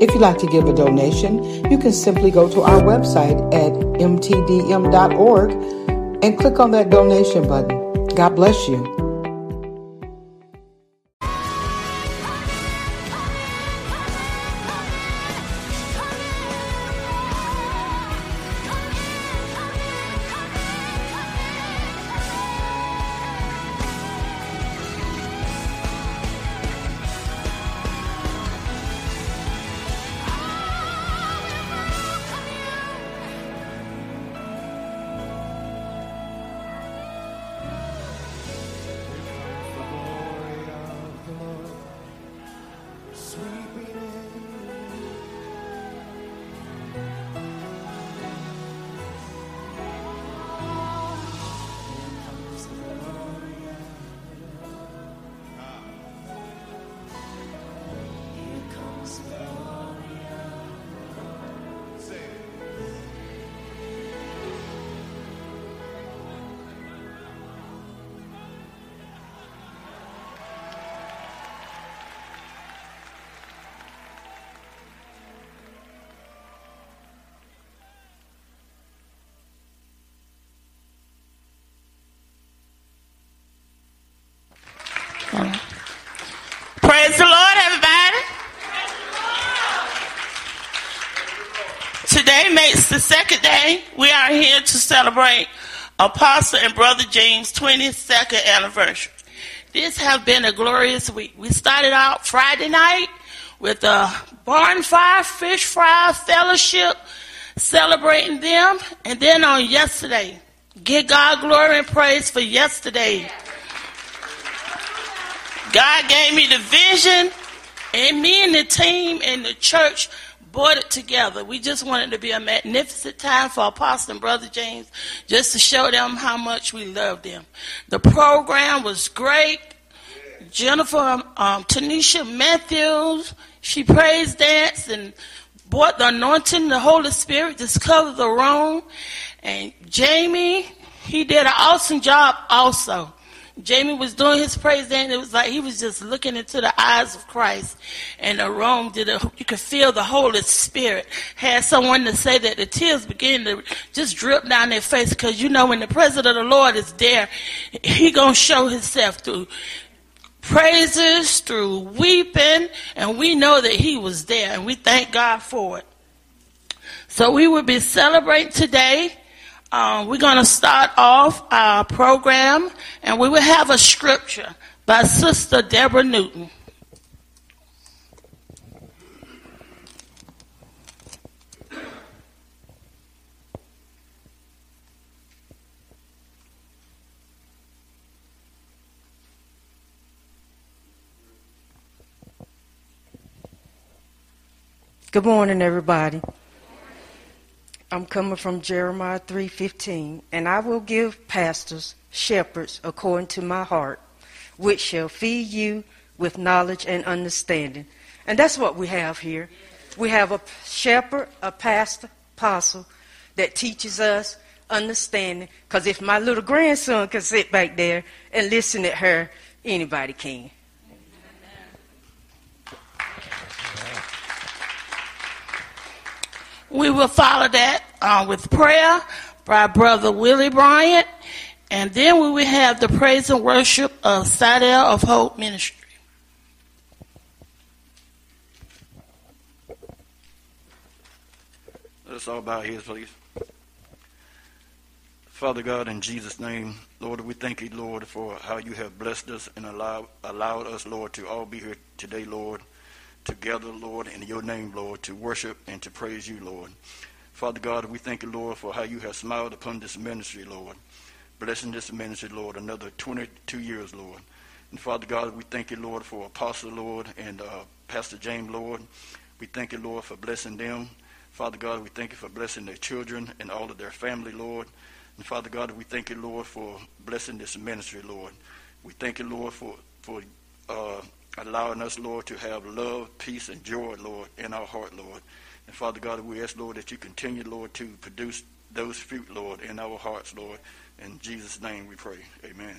If you'd like to give a donation, you can simply go to our website at mtdm.org and click on that donation button. God bless you. Praise the Lord, everybody. Today makes the second day. We are here to celebrate Apostle and Brother James' 22nd anniversary. This has been a glorious week. We started out Friday night with a bonfire, fish fry, fellowship, celebrating them. And then on yesterday, give God glory and praise for yesterday. God gave me the vision, and me and the team and the church brought it together. We just wanted to be a magnificent time for Apostle and Brother James, just to show them how much we love them. The program was great. Jennifer, Tanisha Matthews, she praised, danced, and brought the anointing. The Holy Spirit just covered the room. And Jamie, he did an awesome job also. Jamie was doing his praise and it was like he was just looking into the eyes of Christ, and the room you could feel the Holy Spirit. Had someone to say that the tears began to just drip down their face, because you know when the presence of the Lord is there, he gonna show himself through praises, through weeping, and we know that he was there, and we thank God for it. So we will be celebrating today. We're going to start off our program, and we will have a scripture by Sister Deborah Newton. Good morning, everybody. I'm coming from Jeremiah 3:15, and I will give pastors, shepherds, according to my heart, which shall feed you with knowledge and understanding. And that's what we have here. We have a shepherd, a pastor, apostle, that teaches us understanding. Because if my little grandson can sit back there and listen at her, anybody can. We will follow that with prayer by Brother Willie Bryant. And then we will have the praise and worship of Citadel of Hope Ministry. Let us all bow our heads, please. Father God, in Jesus' name, Lord, we thank you, Lord, for how you have blessed us and allowed us, Lord, to all be here today, Lord. Together, Lord, in your name, Lord, to worship and to praise you, Lord. Father God, we thank you, Lord, for how you have smiled upon this ministry, Lord. Blessing this ministry, Lord, another 22 years, Lord. And Father God, we thank you, Lord, for Apostle, Lord, and Pastor James, Lord. We thank you, Lord, for blessing them. Father God, we thank you for blessing their children and all of their family, Lord. And Father God, we thank you, Lord, for blessing this ministry, Lord. We thank you, Lord, for allowing us, Lord, to have love, peace, and joy, Lord, in our heart, Lord. And Father God, we ask, Lord, that you continue, Lord, to produce those fruit, Lord, in our hearts, Lord. In Jesus' name we pray. Amen.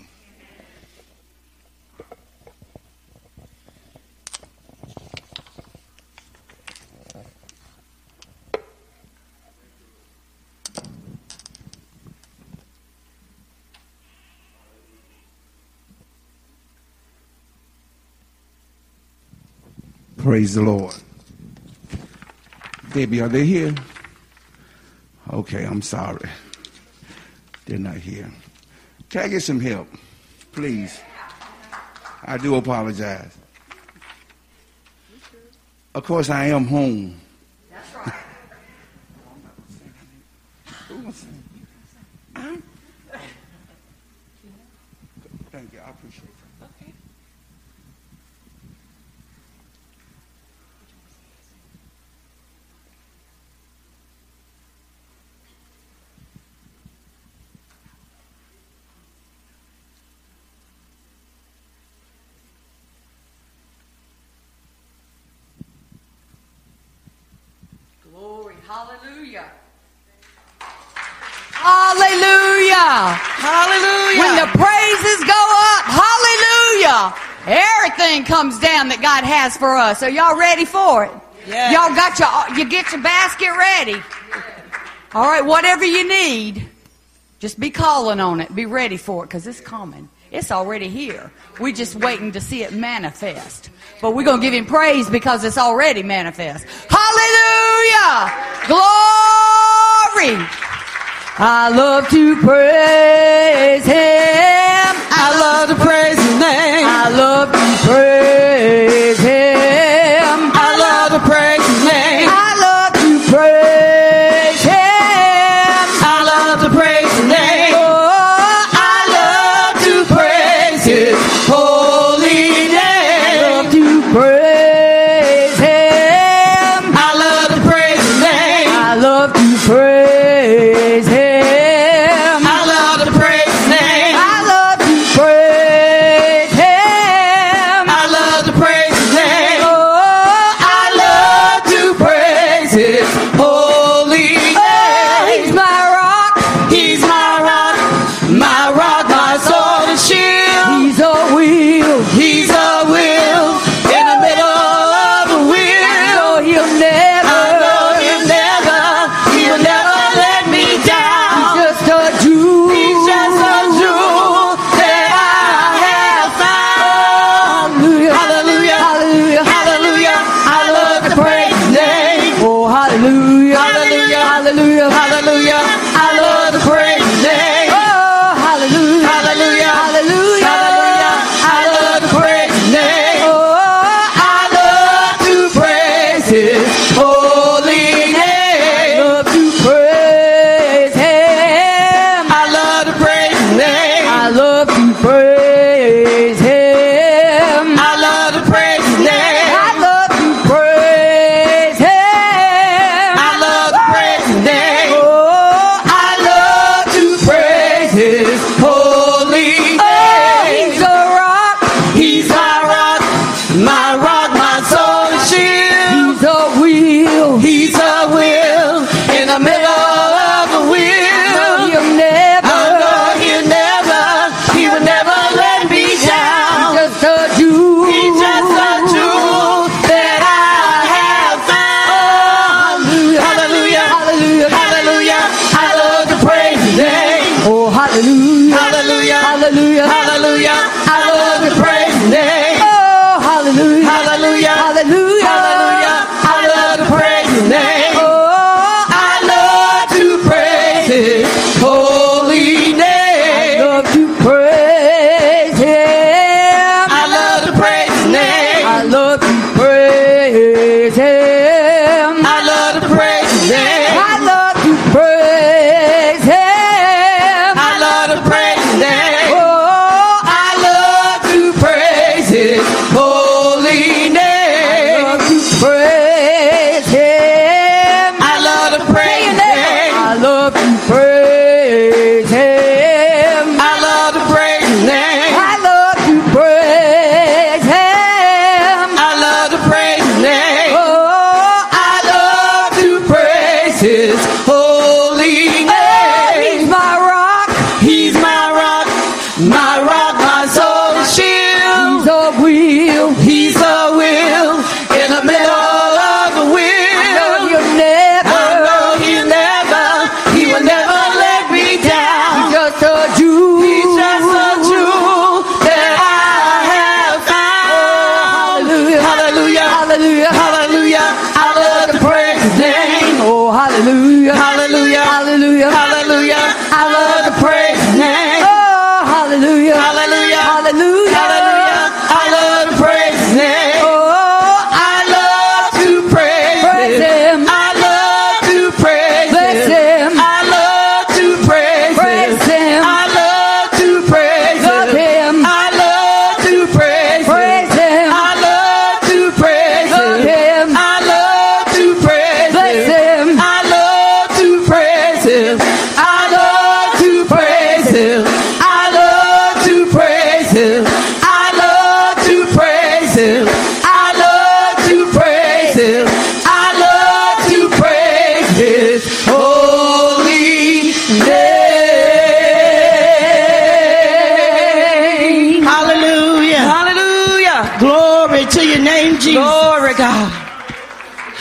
Praise the Lord. Debbie, are they here? Okay, I'm sorry. They're not here. Can I get some help? Please. I do apologize. Of course, I am home. That's right. Thank you. I appreciate it. Hallelujah. Hallelujah. Hallelujah. When the praises go up, hallelujah, everything comes down that God has for us. Are y'all ready for it? Yes. Y'all got you get your basket ready. Yes. All right, whatever you need, just be calling on it. Be ready for it because it's coming. It's already here. We're just waiting to see it manifest. But we're going to give him praise because it's already manifest. Hallelujah! Glory! I love to praise him. I love to praise his name. I love to praise him. I love to praise his name. I love to praise.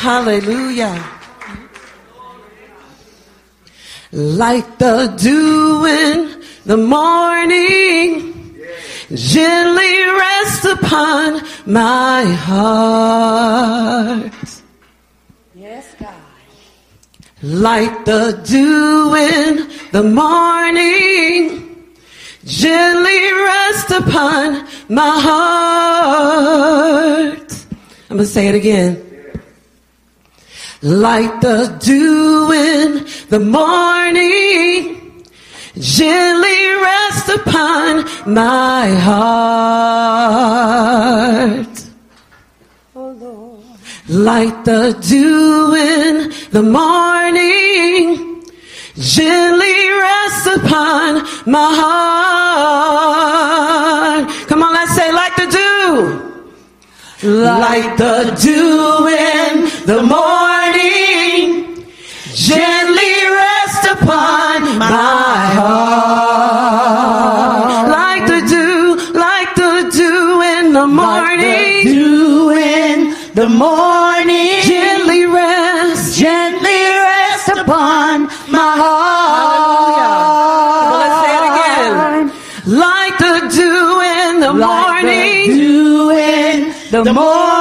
Hallelujah. Like the dew in the morning, gently rest upon my heart. Yes, God. Like the dew in the morning, gently rest upon my heart. I'm going to say it again. Like the dew in the morning, gently rest upon my heart. Oh Lord. Like the dew in the morning, gently rest upon my heart. Come on, let's say like the dew. Like the dew in the morning, gently rest upon my heart. Like the dew in the morning. Like the dew in the morning. Gently rest upon my heart. Hallelujah. Well, let's say it again. Like the dew in the morning. Like the dew in the morning.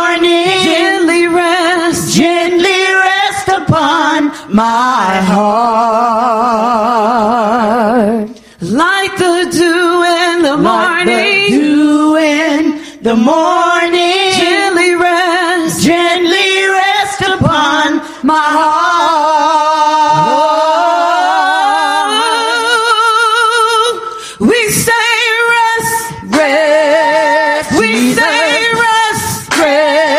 My heart, like the dew in the morning, like the dew in the morning, gently rest upon my heart. We say rest, we Jesus. Say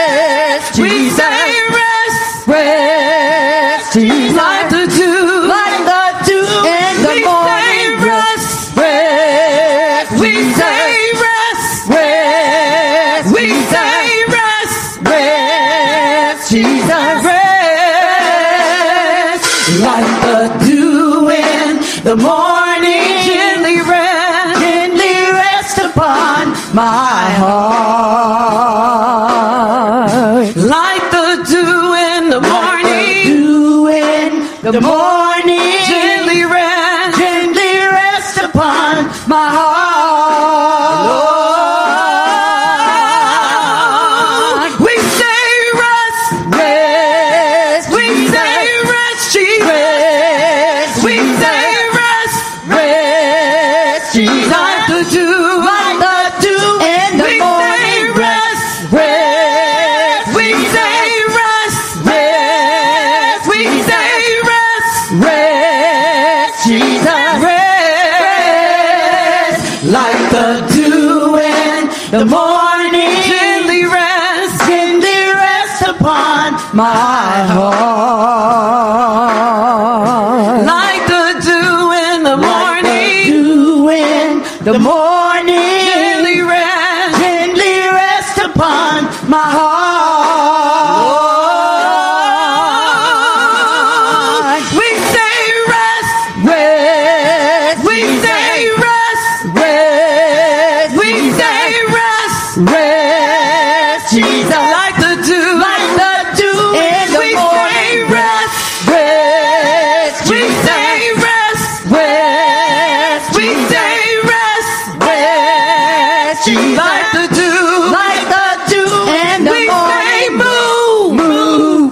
rest, we Jesus. Say rest, Jesus. My heart, like the dew in the morning, the dew in the morning, gently rest upon my heart. Lord, we say rest, we say rest, Jesus, rest, we say rest, rest, Jesus, like the dew. The morning, gently rest upon my heart. Like the dew in the morning, like the dew in the morning, gently rest upon my heart. Lord, we say rest, rest, we say rest, rest, we say. Rest, Jesus, like the dew, we say rest, rest, we say rest, rest, we say rest, rest, Jesus, like the dew, and we say move, move,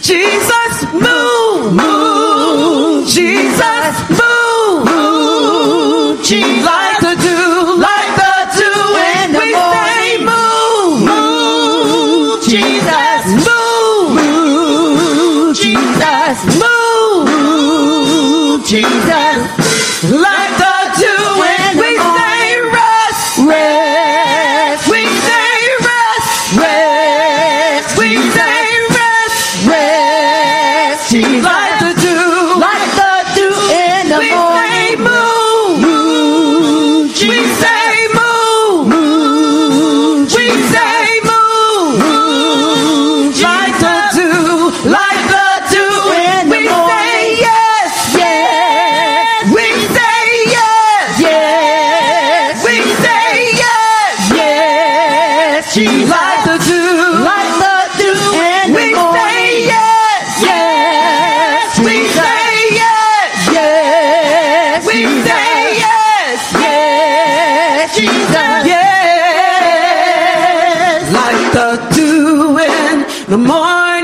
Jesus, move, move, Jesus, move, move, Jesus, like the dew, like the dew, and we say. Jesus, move, move, Jesus, move, move, Jesus. Like the dew, we say rest, rest. We say rest, rest. We say rest, rest. Jesus. Like the dew in the morning. We say move, move, Jesus. We say move, move, we say. Like the dew, like the dew.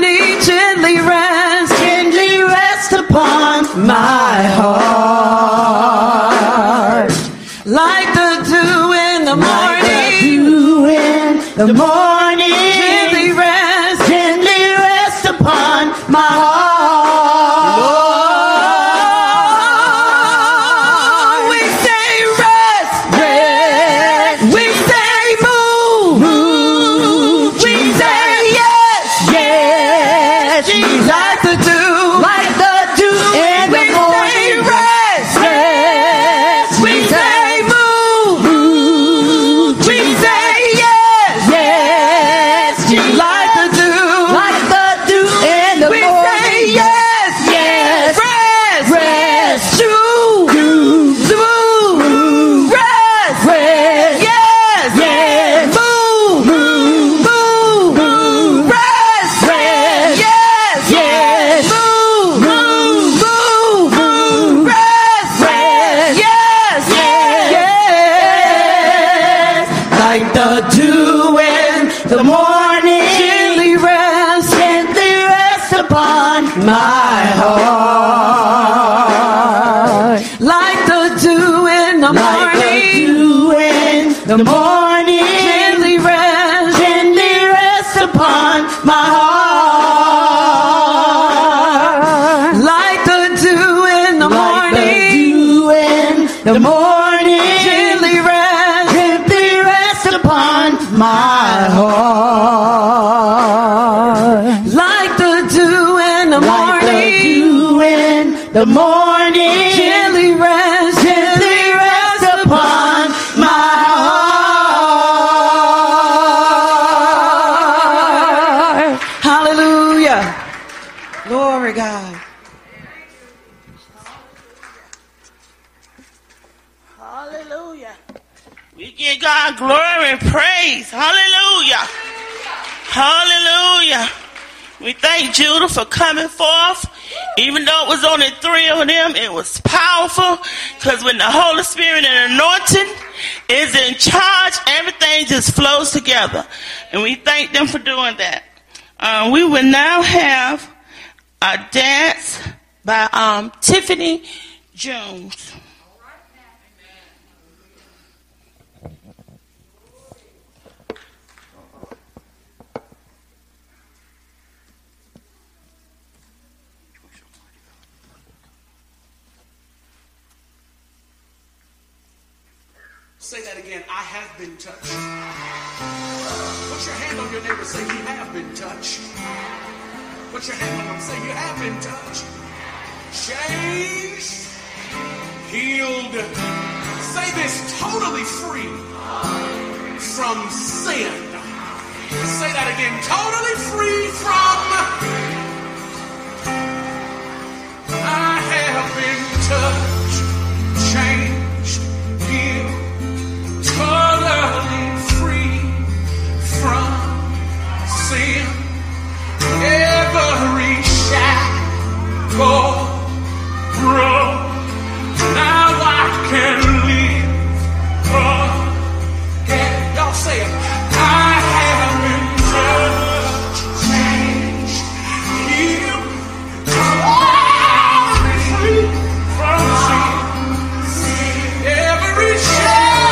morning gently rest upon my heart. Like the dew in the morning. Judah for coming forth. Even though it was only three of them, it was powerful, because when the Holy Spirit and anointing is in charge, everything just flows together, and we thank them for doing that. We will now have a dance by Tiffany Jones. Say that again. I have been touched. Put your hand on your neighbor. Say, you have been touched. Put your hand on him. Say, you have been touched. Changed. Healed. Say this, totally free from sin. Say that again. Totally free from. I have been touched. Changed. Healed. Totally free from sin. Every shackle broke. Now I can live again. Y'all say it. I have been touched, changed, healed, totally free from sin. Every shackle.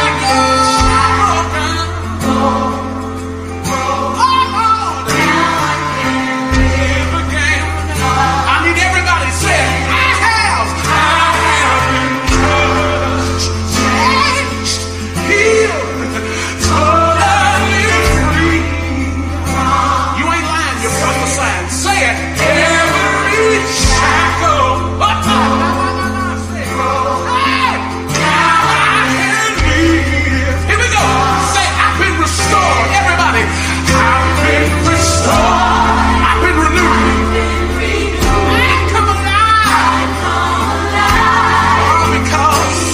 Because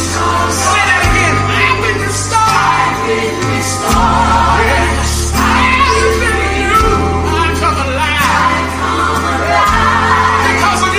of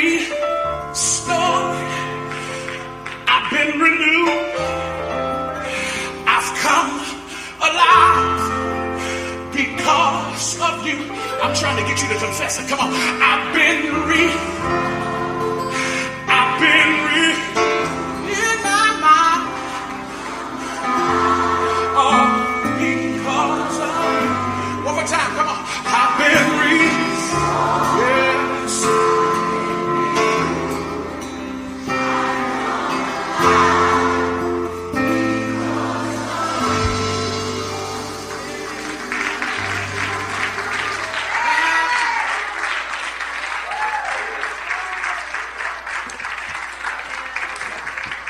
restored. I've been renewed. I've come alive because of you. I'm trying to get you to confess it. Come on. I've been re time. Come on. I've been restored. Yes.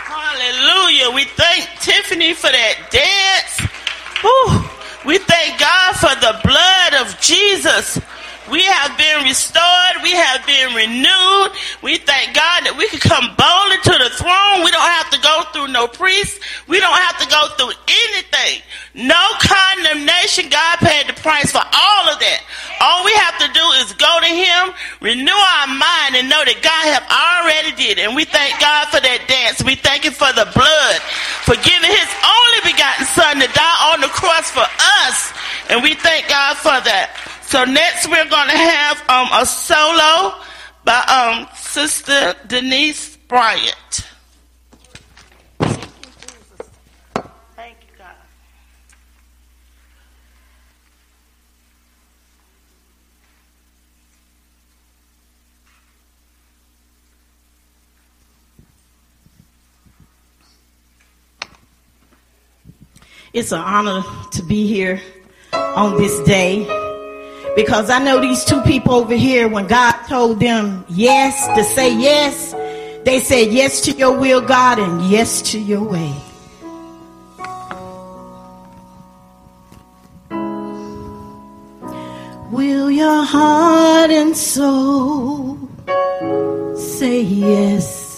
Hallelujah. We thank Tiffany for that dance. Woo. We thank God for the blood of Jesus. We have been restored. We have been renewed. We thank God that we can come boldly to the throne. We don't have to go through no priest. We don't have to go through anything. No condemnation. God paid the price for all of that. All we have to do is go to him, renew our mind, and know that God have already did it. And we thank God for that dance. We thank him for the blood, for giving his only begotten son to die on the cross for us. And we thank God for that. So next we're going to have a solo by Sister Denise Bryant. It's an honor to be here on this day, because I know these two people over here, when God told them yes, to say yes, they said yes to your will, God, and yes to your way. Will your heart and soul say yes?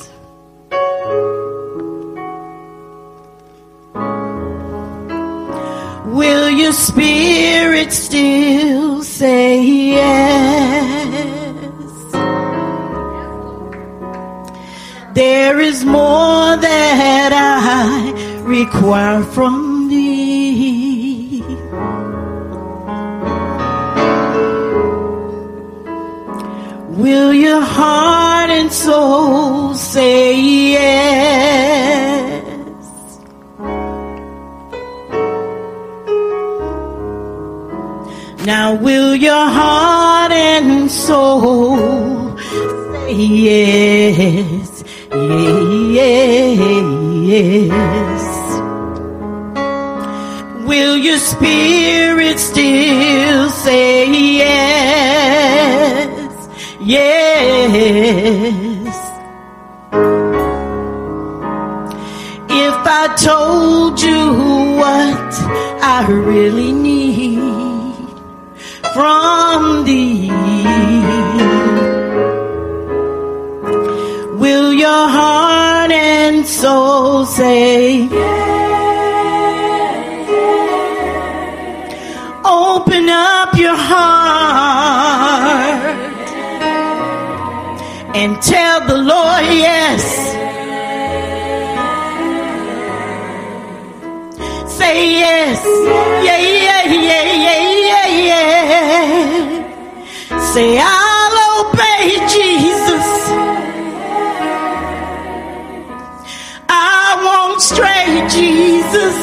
Will your spirit still say yes? There is more that I require from thee. Will your heart and soul say yes? Now will your heart and soul say yes, yes? Will your spirit still say yes, yes? If I told you what I really need from thee, will your heart and soul say yes? Open up your heart and tell the Lord yes. Say yes, yeah, yeah, yeah, yeah. Say, I'll obey Jesus. I won't stray, Jesus.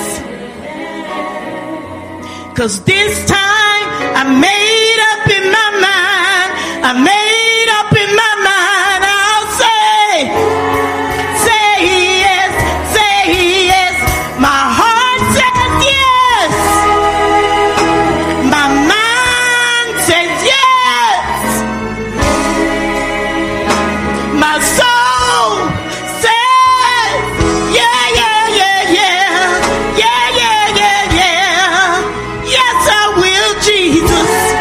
'Cause this time I made up in my mind. I made up in my mind. I'll say yes, say yes. My heart says yes. My mind says yes. Jesus.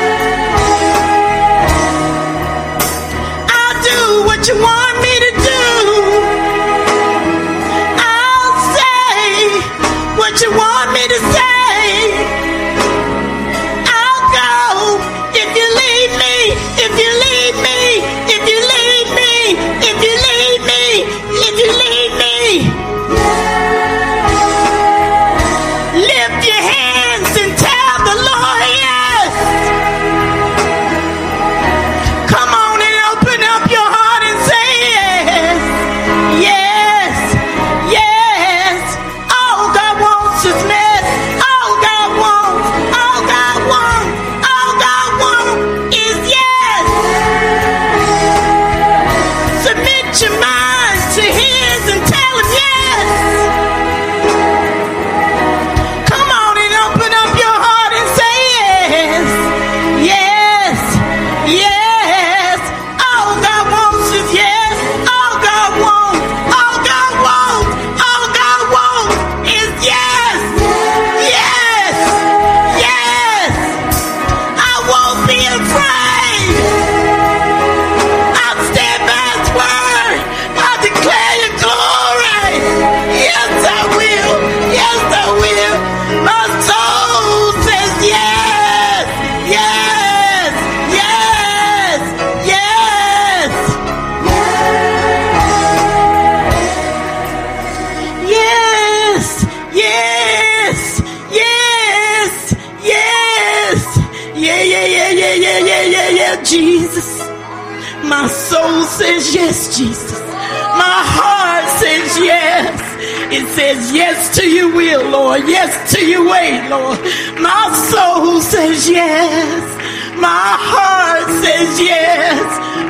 yes, Jesus. My heart says yes. It says yes to your will, Lord. Yes to your way, Lord. My soul says yes. My heart says yes.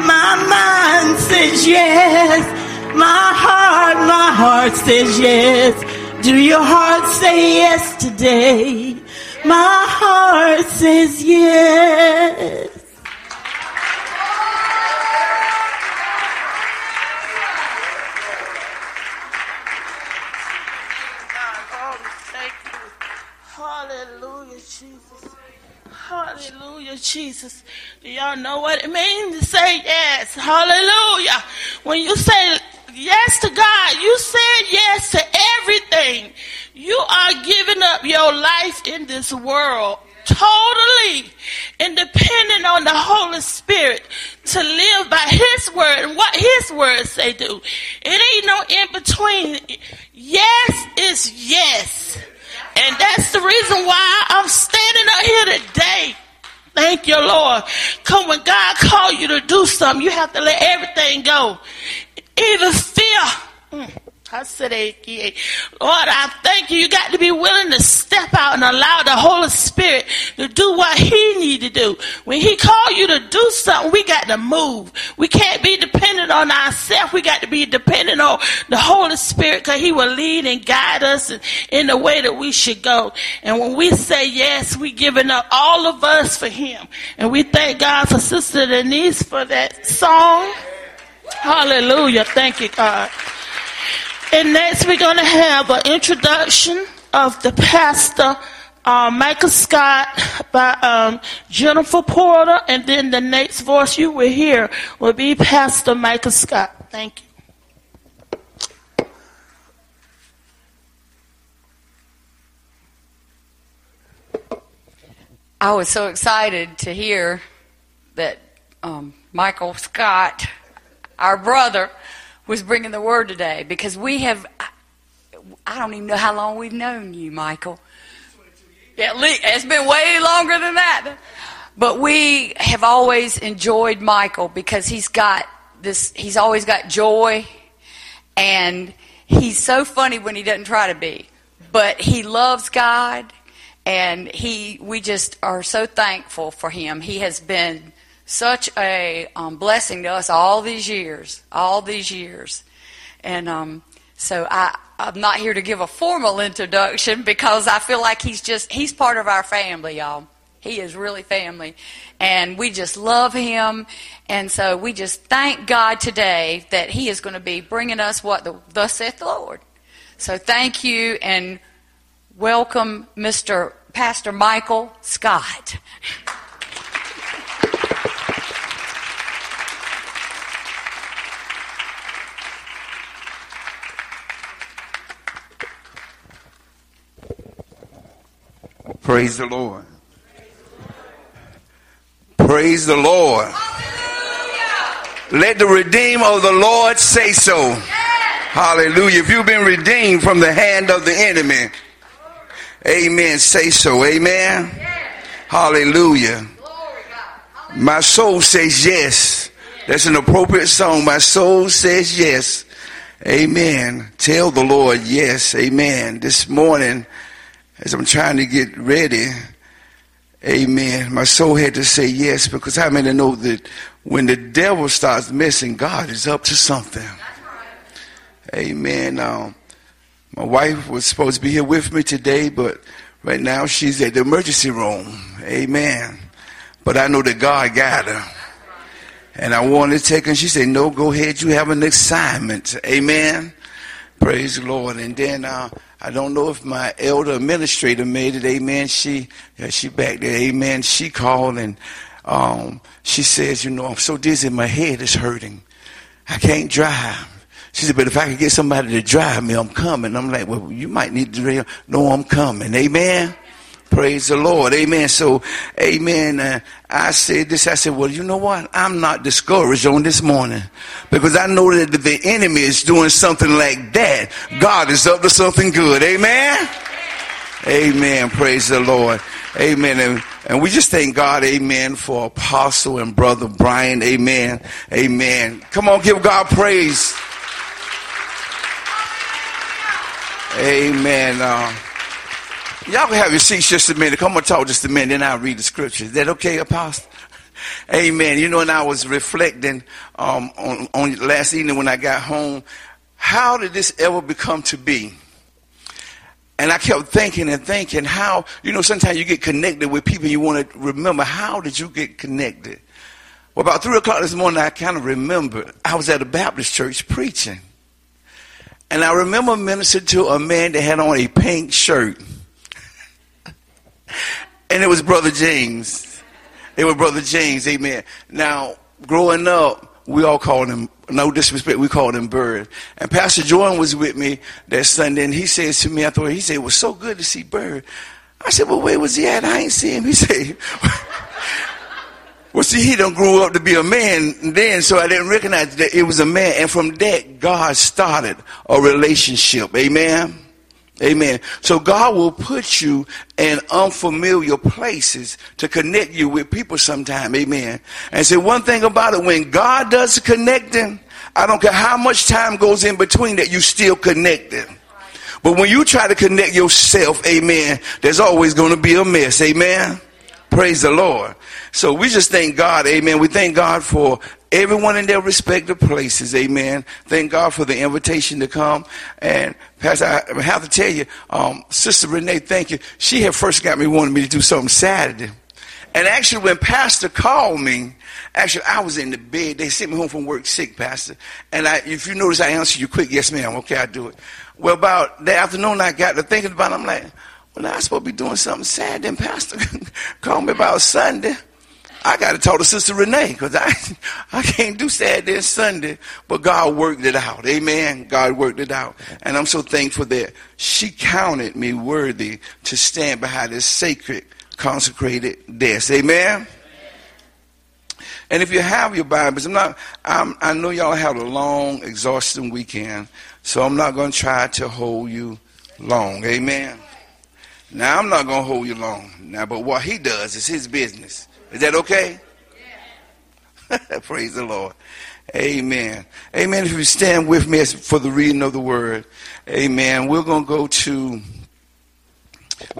My mind says yes. My heart says yes. Do your heart say yes today? My heart says yes. Hallelujah, Jesus. Do y'all know what it means to say yes? Hallelujah. When you say yes to God, you said yes to everything. You are giving up your life in this world totally and depending on the Holy Spirit to live by His word and what His words say do. It ain't no in between. Yes is yes. And that's the reason why I'm standing up here today. Thank you, Lord. Come when God calls you to do something, you have to let everything go. Even fear. I said, Lord, I thank you. You got to be willing to step out and allow the Holy Spirit to do what He needs to do. When He calls you to do something, we got to move. We can't be dependent on ourselves. We got to be dependent on the Holy Spirit because He will lead and guide us in the way that we should go. And when we say yes, we're giving up all of us for Him. And we thank God for Sister Denise for that song. Hallelujah. Thank you, God. And next we're going to have an introduction of the pastor, Michael Scott, by Jennifer Porter. And then the next voice you will hear will be Pastor Michael Scott. Thank you. I was so excited to hear that Michael Scott, our brother, was bringing the word today, because we have, I don't even know how long we've known you, Michael. At least, it's been way longer than that. But we have always enjoyed Michael because he's always got joy, and he's so funny when he doesn't try to be. But he loves God, and we just are so thankful for him. He has been such a blessing to us all these years. And so I'm not here to give a formal introduction because I feel like he's part of our family, y'all. He is really family. And we just love him. And so we just thank God today that he is going to be bringing us thus saith the Lord. So thank you and welcome Mr. Pastor Michael Scott. Praise the Lord. Praise the Lord. Hallelujah. Let the redeemed of the Lord say so. Yes. Hallelujah. If you've been redeemed from the hand of the enemy, amen, say so. Amen. Yes. Hallelujah. Glory God. Hallelujah. My soul says yes. That's an appropriate song. My soul says yes. Amen. Tell the Lord yes. Amen. This morning, as I'm trying to get ready, amen, my soul had to say yes, because how many know that when the devil starts messing, God is up to something. That's right. Amen. Now, my wife was supposed to be here with me today, but right now she's at the emergency room. Amen. But I know that God got her. That's right. And I wanted to take her, and she said, no, go ahead, you have an assignment. Amen. Praise the Lord. And then I don't know if my elder administrator made it. Amen. She back there. Amen. She called and she says, I'm so dizzy. My head is hurting. I can't drive. She said, but if I could get somebody to drive me, I'm coming. I'm like, well, you might need to drive. No, I'm coming. Amen. Praise the Lord. Amen. So, amen. I said this. I said, well, you know what? I'm not discouraged on this morning, because I know that if the enemy is doing something like that, God is up to something good. Amen. Amen. Praise the Lord. Amen. And And we just thank God, amen, for Apostle and Brother Brian, amen, amen. Come on, give God praise. Amen. Y'all can have your seats just a minute. Come on, talk just a minute, then I'll read the scripture. Is that okay, Apostle? Amen. You know, and I was reflecting on last evening when I got home, how did this ever become to be? And I kept thinking how, you know, sometimes you get connected with people. You want to remember, how did you get connected? Well, about 3 o'clock this morning, I kind of remembered I was at a Baptist church preaching. And I remember ministering to a man that had on a pink shirt. And it was Brother James. It was Brother James, amen. Now, growing up, we all called him, no disrespect, we called him Bird. And Pastor Jordan was with me that Sunday, and he says to me, I thought, he said, it was so good to see Bird. I said, well, where was he at? I ain't seen him. He said, well, see, he done grew up to be a man then, so I didn't recognize that it was a man. And from that, God started a relationship. Amen? Amen. So God will put you in unfamiliar places to connect you with people sometime. Amen. And say one thing about it, when God does connecting, I don't care how much time goes in between that, you still connected. But when you try to connect yourself, amen, there's always going to be a mess. Amen. Praise the Lord. So we just thank God, amen. We thank God for everyone in their respective places, amen. Thank God for the invitation to come. And Pastor, I have to tell you, Sister Renee, thank you. She had first got me, wanted me to do something Saturday. And actually, when Pastor called me, actually, I was in the bed. They sent me home from work sick, Pastor. And if you notice, I answered you quick, yes, ma'am. Okay, I'll do it. Well, about that afternoon, I got to thinking about it. I'm like, now I'm supposed to be doing something sad. Then Pastor called me about Sunday. I got to talk to Sister Renee because I can't do Saturday and Sunday. But God worked it out. Amen. God worked it out. And I'm so thankful that she counted me worthy to stand behind this sacred, consecrated desk. Amen. And if you have your Bibles, I know y'all had a long, exhausting weekend. So I'm not going to try to hold you long. Amen. Now, I'm not going to hold you long now, but what he does is his business. Is that okay? Yeah. Praise the Lord. Amen. Amen. If you stand with me for the reading of the word, amen. We're going to go to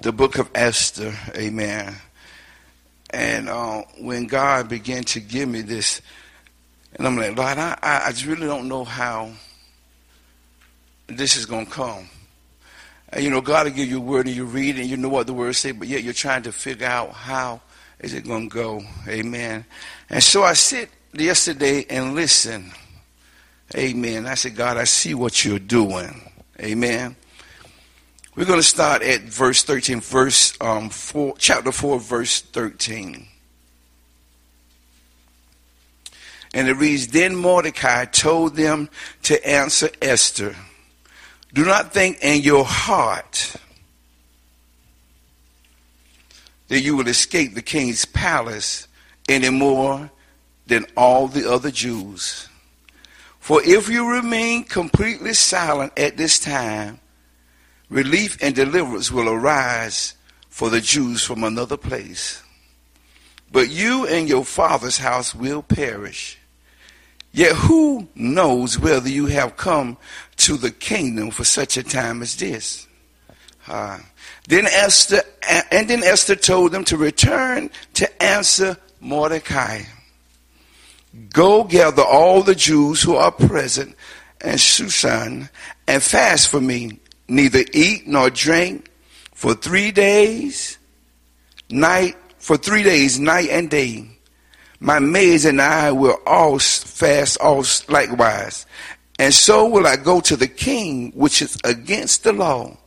the book of Esther, amen. And when God began to give me this, and I'm like, Lord, I just really don't know how this is going to come. You know, God will give you a word and you read and you know what the word says, but yet you're trying to figure out how is it going to go. Amen. And so I sit yesterday and listen. Amen. I said, God, I see what you're doing. Amen. We're going to start at verse 13, chapter 4, verse 13. And it reads, Then Mordecai told them to answer Esther, Do not think in your heart that you will escape the king's palace any more than all the other Jews. For if you remain completely silent at this time, relief and deliverance will arise for the Jews from another place. But you and your father's house will perish. Yet who knows whether you have come to the kingdom for such a time as this? Then Esther told them to return to answer Mordecai. Go gather all the Jews who are present in Susan and fast for me, neither eat nor drink for 3 days, night and day. My maids and I will all fast also likewise. And so will I go to the king, which is against the law.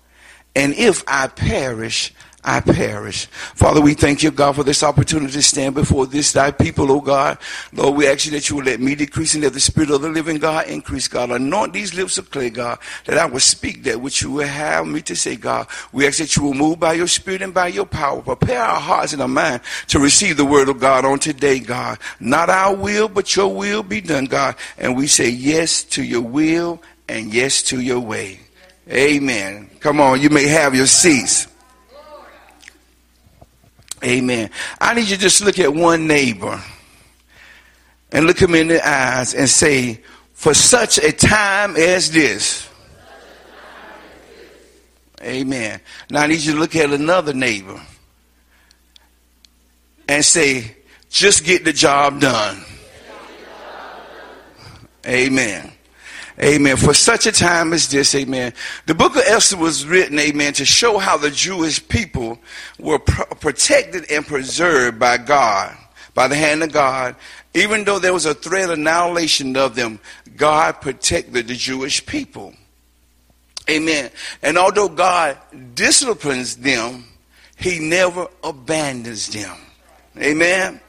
And if I perish, I perish. Father, we thank you, God, for this opportunity to stand before this thy people, O God. Lord, we ask you that you will let me decrease and let the spirit of the living God increase, God. Anoint these lips of clay, God, that I will speak that which you will have me to say, God. We ask that you will move by your spirit and by your power. Prepare our hearts and our minds to receive the word of God on today, God. Not our will, but your will be done, God. And we say yes to your will and yes to your way. Amen. Come on, you may have your seats. Amen. I need you to just look at one neighbor and look him in the eyes and say, for such a time as this. Amen. Now I need you to look at another neighbor and say, just get the job done. Amen. Amen. For such a time as this, amen. The book of Esther was written, amen, to show how the Jewish people were protected and preserved by God, by the hand of God. Even though there was a threat of annihilation of them, God protected the Jewish people. Amen. And although God disciplines them, he never abandons them. Amen.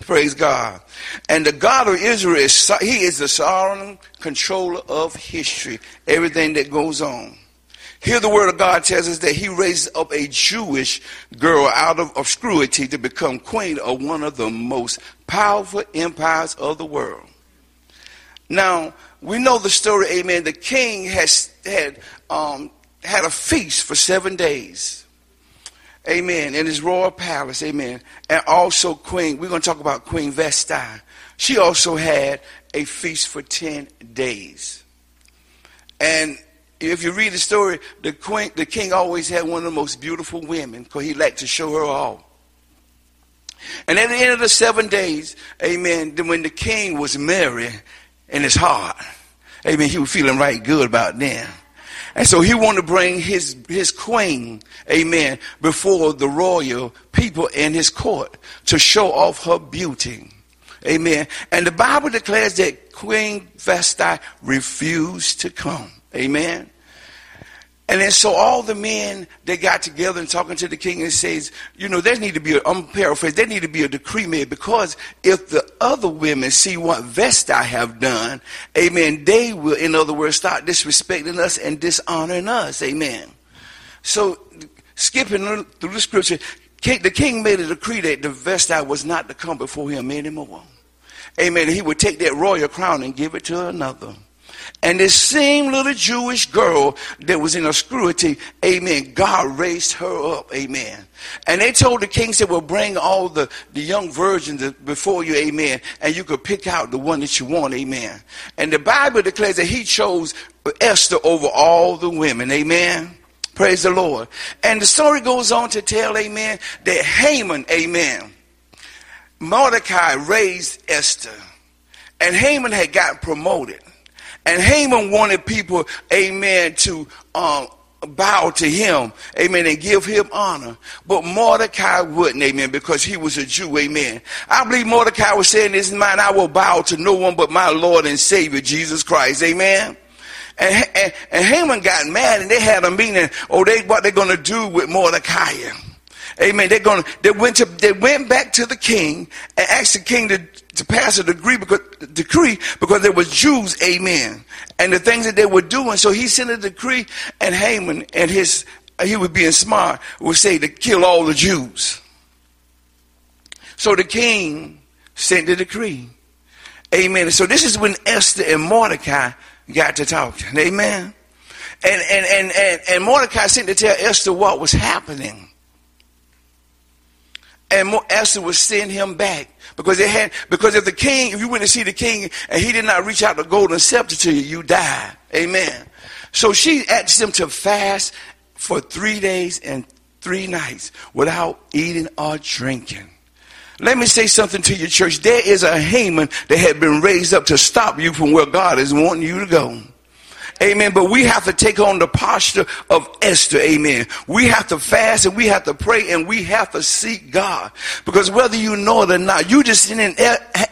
Praise God. And the God of Israel, he is the sovereign controller of history, everything that goes on. Here the word of God tells us that he raised up a Jewish girl out of obscurity to become queen of one of the most powerful empires of the world. Now, we know the story, amen. The king had a feast for 7 days. Amen. In his royal palace. Amen. And also Queen, we're going to talk about Queen Vashti. She also had a feast for 10 days. And if you read the story, the king always had one of the most beautiful women because he liked to show her off. And at the end of the 7 days, amen, when the king was merry in his heart, amen, he was feeling right good about then. And so he wanted to bring his queen, amen, before the royal people in his court to show off her beauty. Amen. And the Bible declares that Queen Vashti refused to come. Amen. And then so all the men, they got together and talking to the king and says, you know, there need to be, I'm paraphrasing, there need to be a decree made because if the other women see what Vashti have done, amen, they will, in other words, start disrespecting us and dishonoring us, amen. So skipping through the scripture, the king made a decree that the Vashti was not to come before him anymore. Amen. He would take that royal crown and give it to another. And this same little Jewish girl that was in obscurity, amen, God raised her up, amen. And they told the king, said, well, bring all the young virgins before you, amen, and you could pick out the one that you want, amen. And the Bible declares that he chose Esther over all the women, amen. Praise the Lord. And the story goes on to tell, amen, that Haman, amen, Mordecai raised Esther. And Haman had gotten promoted. And Haman wanted people, amen, to bow to him, amen, and give him honor. But Mordecai wouldn't, amen, because he was a Jew, amen. I believe Mordecai was saying this in his mind, I will bow to no one but my Lord and Savior, Jesus Christ, amen. And Haman got mad, and they had a meeting, what they're going to do with Mordecai. Amen. They went back to the king and asked the king to pass a decree because there was Jews, amen, and the things that they were doing. So he sent a decree, and Haman and he was being smart, would say to kill all the Jews. So the king sent the decree. Amen. So this is when Esther and Mordecai got to talking. Amen. And Mordecai sent to tell Esther what was happening. And Esther would send him back because if you went to see the king and he did not reach out the golden scepter to you, you died. Amen. So she asked him to fast for 3 days and 3 nights without eating or drinking. Let me say something to you, church. There is a Haman that had been raised up to stop you from where God is wanting you to go. Amen. But we have to take on the posture of Esther. Amen. We have to fast and we have to pray and we have to seek God. Because whether you know it or not, you just didn't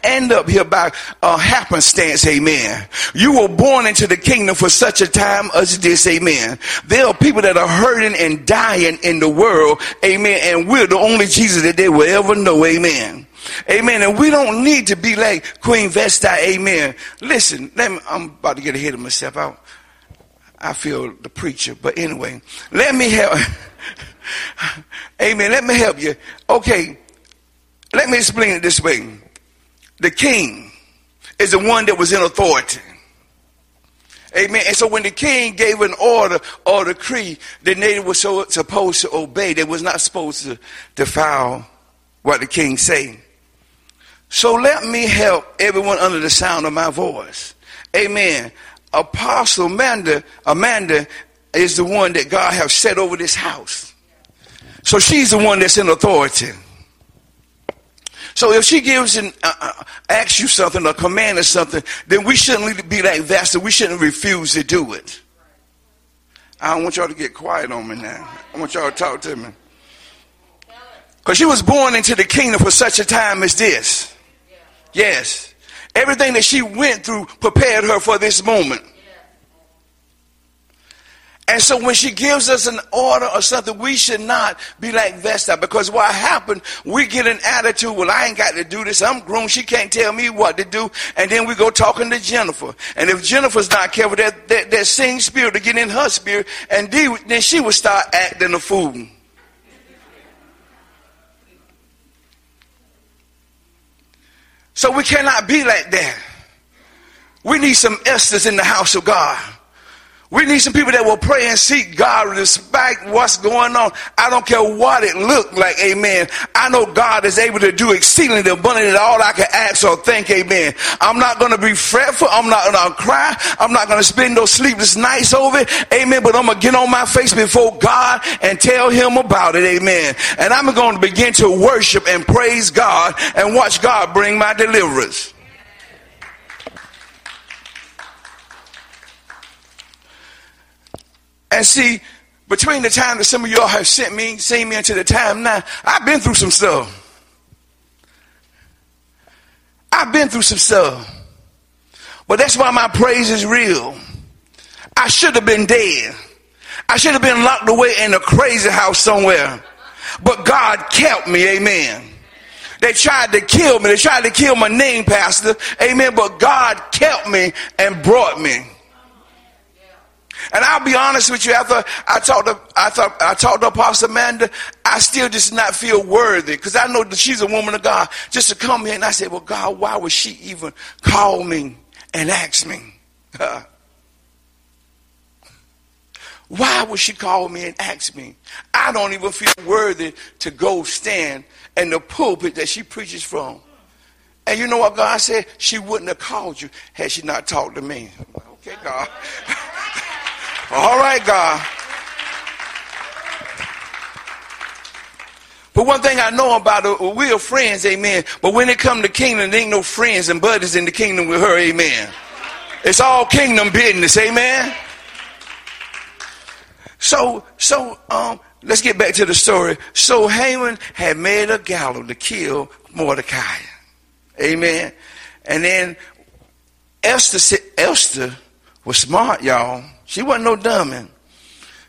end up here by happenstance. Amen. You were born into the kingdom for such a time as this. Amen. There are people that are hurting and dying in the world. Amen. And we're the only Jesus that they will ever know. Amen. Amen. And we don't need to be like Queen Vashti. Amen. Listen, I'm about to get ahead of myself. I feel the preacher, but anyway, let me help. Amen. Let me help you. Okay. Let me explain it this way. The king is the one that was in authority. Amen. And so when the king gave an order or decree, the nation was supposed to obey. They was not supposed to defile what the king say. So let me help everyone under the sound of my voice. Amen. Apostle Amanda is the one that God has set over this house. So she's the one that's in authority. So if she gives and asks you something or command or something, then we shouldn't be like that. We shouldn't refuse to do it. I don't want y'all to get quiet on me now. I want y'all to talk to me. Because she was born into the kingdom for such a time as this. Yes. Everything that she went through prepared her for this moment. And so when she gives us an order or something, we should not be like Vesta. Because what happened, we get an attitude, well, I ain't got to do this. I'm grown. She can't tell me what to do. And then we go talking to Jennifer. And if Jennifer's not careful, that same spirit will get in her spirit. And then she will start acting a fool. So we cannot be like that. We need some Esthers in the house of God. We need some people that will pray and seek God despite what's going on. I don't care what it looked like, amen. I know God is able to do exceedingly abundantly all I can ask or think, amen. I'm not going to be fretful. I'm not going to cry. I'm not going to spend those sleepless nights over it, amen. But I'm going to get on my face before God and tell him about it, amen. And I'm going to begin to worship and praise God and watch God bring my deliverance. And see, between the time that some of y'all have seen me into the time now, I've been through some stuff. But that's why my praise is real. I should have been dead. I should have been locked away in a crazy house somewhere. But God kept me, amen. They tried to kill me. They tried to kill my name, Pastor. Amen. But God kept me and brought me. And I'll be honest with you, after I talked to Apostle Amanda, I still just not feel worthy, because I know that she's a woman of God. Just to come here and I said, well, God, why would she even call me and ask me? Why would she call me and ask me? I don't even feel worthy to go stand in the pulpit that she preaches from. And you know what God said? She wouldn't have called you had she not talked to me. Okay, God. All right, God. But one thing I know about her, we are friends, amen. But when it comes to kingdom, there ain't no friends and buddies in the kingdom with her, amen. It's all kingdom business, amen. So let's get back to the story. So Haman had made a gallows to kill Mordecai, amen. And then Esther was smart, y'all. She wasn't no dummy,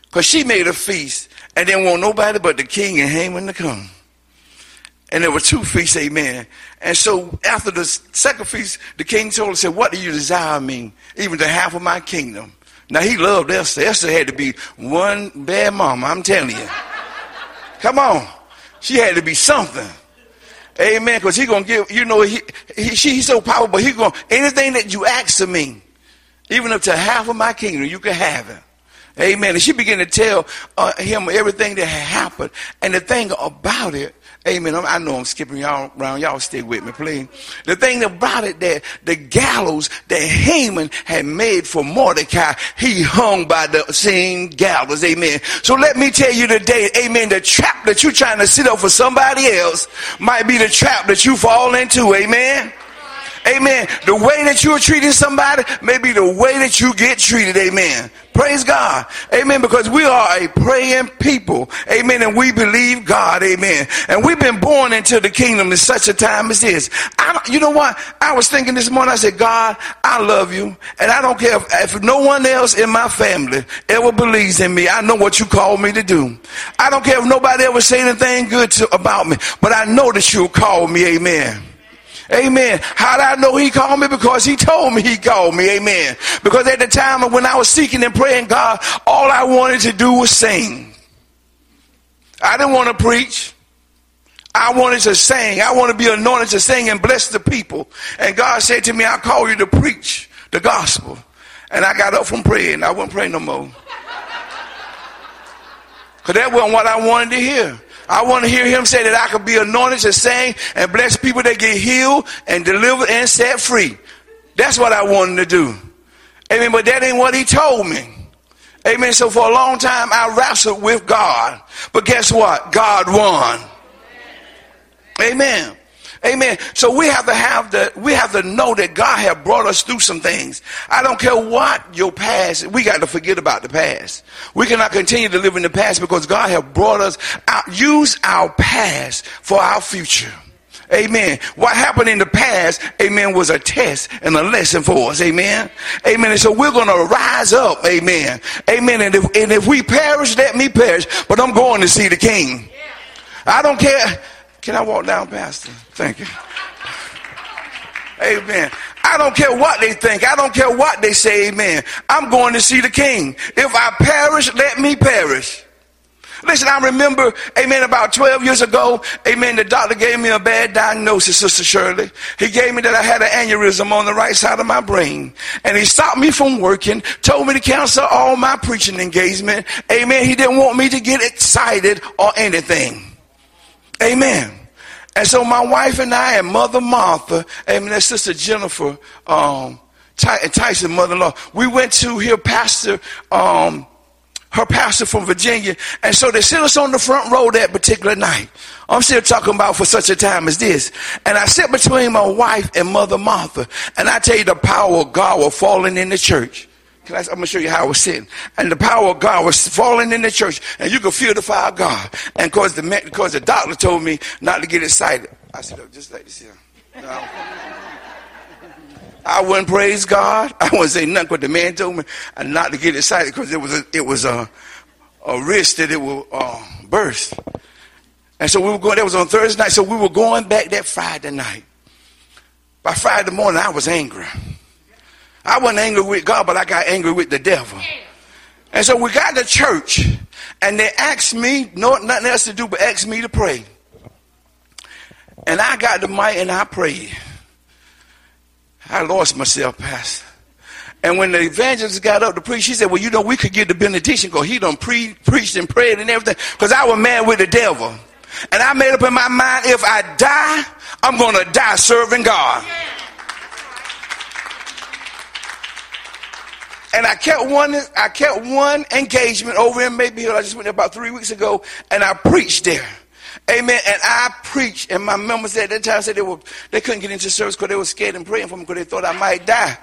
because she made a feast and didn't want nobody but the king and Haman to come. And there were two feasts, amen. And so after the second feast, the king told her, said, what do you desire me, even to half of my kingdom? Now, he loved Esther. Esther had to be one bad mama, I'm telling you. Come on. She had to be something. Amen, because he's going to give, you know, he's so powerful, he's going to, anything that you ask of me, even up to half of my kingdom, you can have it. Amen. And she began to tell him everything that had happened. And the thing about it, amen, I know I'm skipping y'all around. Y'all stay with me, please. The thing about it, that the gallows that Haman had made for Mordecai, he hung by the same gallows, amen. So let me tell you today, amen, the trap that you're trying to sit up for somebody else might be the trap that you fall into, amen. Amen. The way that you're treating somebody may be the way that you get treated. Amen. Praise God. Amen. Because we are a praying people. Amen. And we believe God. Amen. And we've been born into the kingdom in such a time as this. You know what? I was thinking this morning. I said, God, I love you. And I don't care if no one else in my family ever believes in me. I know what you called me to do. I don't care if nobody ever say anything good about me. But I know that you called me. Amen. Amen. How did I know he called me? Because he told me he called me. Amen. Because at the time when I was seeking and praying God, all I wanted to do was sing. I didn't want to preach. I wanted to sing. I want to be anointed to sing and bless the people. And God said to me, I call you to preach the gospel. And I got up from praying. I wouldn't pray no more. Because that wasn't what I wanted to hear. I want to hear him say that I could be anointed to sing and bless people that get healed and delivered and set free. That's what I wanted to do. Amen. But that ain't what he told me. Amen. So for a long time, I wrestled with God. But guess what? God won. Amen. Amen. So we have to know that God has brought us through some things. I don't care what your past. We got to forget about the past. We cannot continue to live in the past because God has brought us out. Use our past for our future. Amen. What happened in the past, amen, was a test and a lesson for us. Amen. Amen. And so we're going to rise up. Amen. Amen. And if we perish, let me perish. But I'm going to see the King. I don't care. Can I walk down, Pastor? Thank you. Amen. I don't care what they think. I don't care what they say. Amen. I'm going to see the King. If I perish, let me perish. Listen, I remember, amen, about 12 years ago, amen, the doctor gave me a bad diagnosis, Sister Shirley. He gave me that I had an aneurysm on the right side of my brain. And he stopped me from working, told me to cancel all my preaching engagement. Amen. He didn't want me to get excited or anything. Amen. And so my wife and I and Mother Martha, amen, that's Sister Jennifer Tyson, mother-in-law, we went to hear Pastor her pastor from Virginia. And so they sit us on the front row that particular night. I'm still talking about for such a time as this. And I sit between my wife and Mother Martha. And I tell you, the power of God was falling in the church. I'm going to show you how I was sitting. And the power of God was falling in the church. And you could feel the fire of God. And because the doctor told me not to get excited. I sit up just like this here. No. I wouldn't praise God. I wouldn't say nothing, but the man told me not to get excited because it was a risk that it will burst. And so we were going. That was on Thursday night. So we were going back that Friday night. By Friday morning, I was angry. I wasn't angry with God, but I got angry with the devil. And so we got to church, and they asked me nothing else to do but asked me to pray. And I got the mic and I prayed. I lost myself, Pastor. And when the evangelist got up to preach, she said, well, you know, we could get the benediction because he done preached and prayed and everything, because I was mad with the devil. And I made up in my mind, if I die, I'm going to die serving God. Yeah. And I kept one engagement over in Mayfield. I just went there about 3 weeks ago, and I preached there. Amen. And I preached, and my members at that time said they couldn't get into service because they were scared and praying for me because they thought I might die.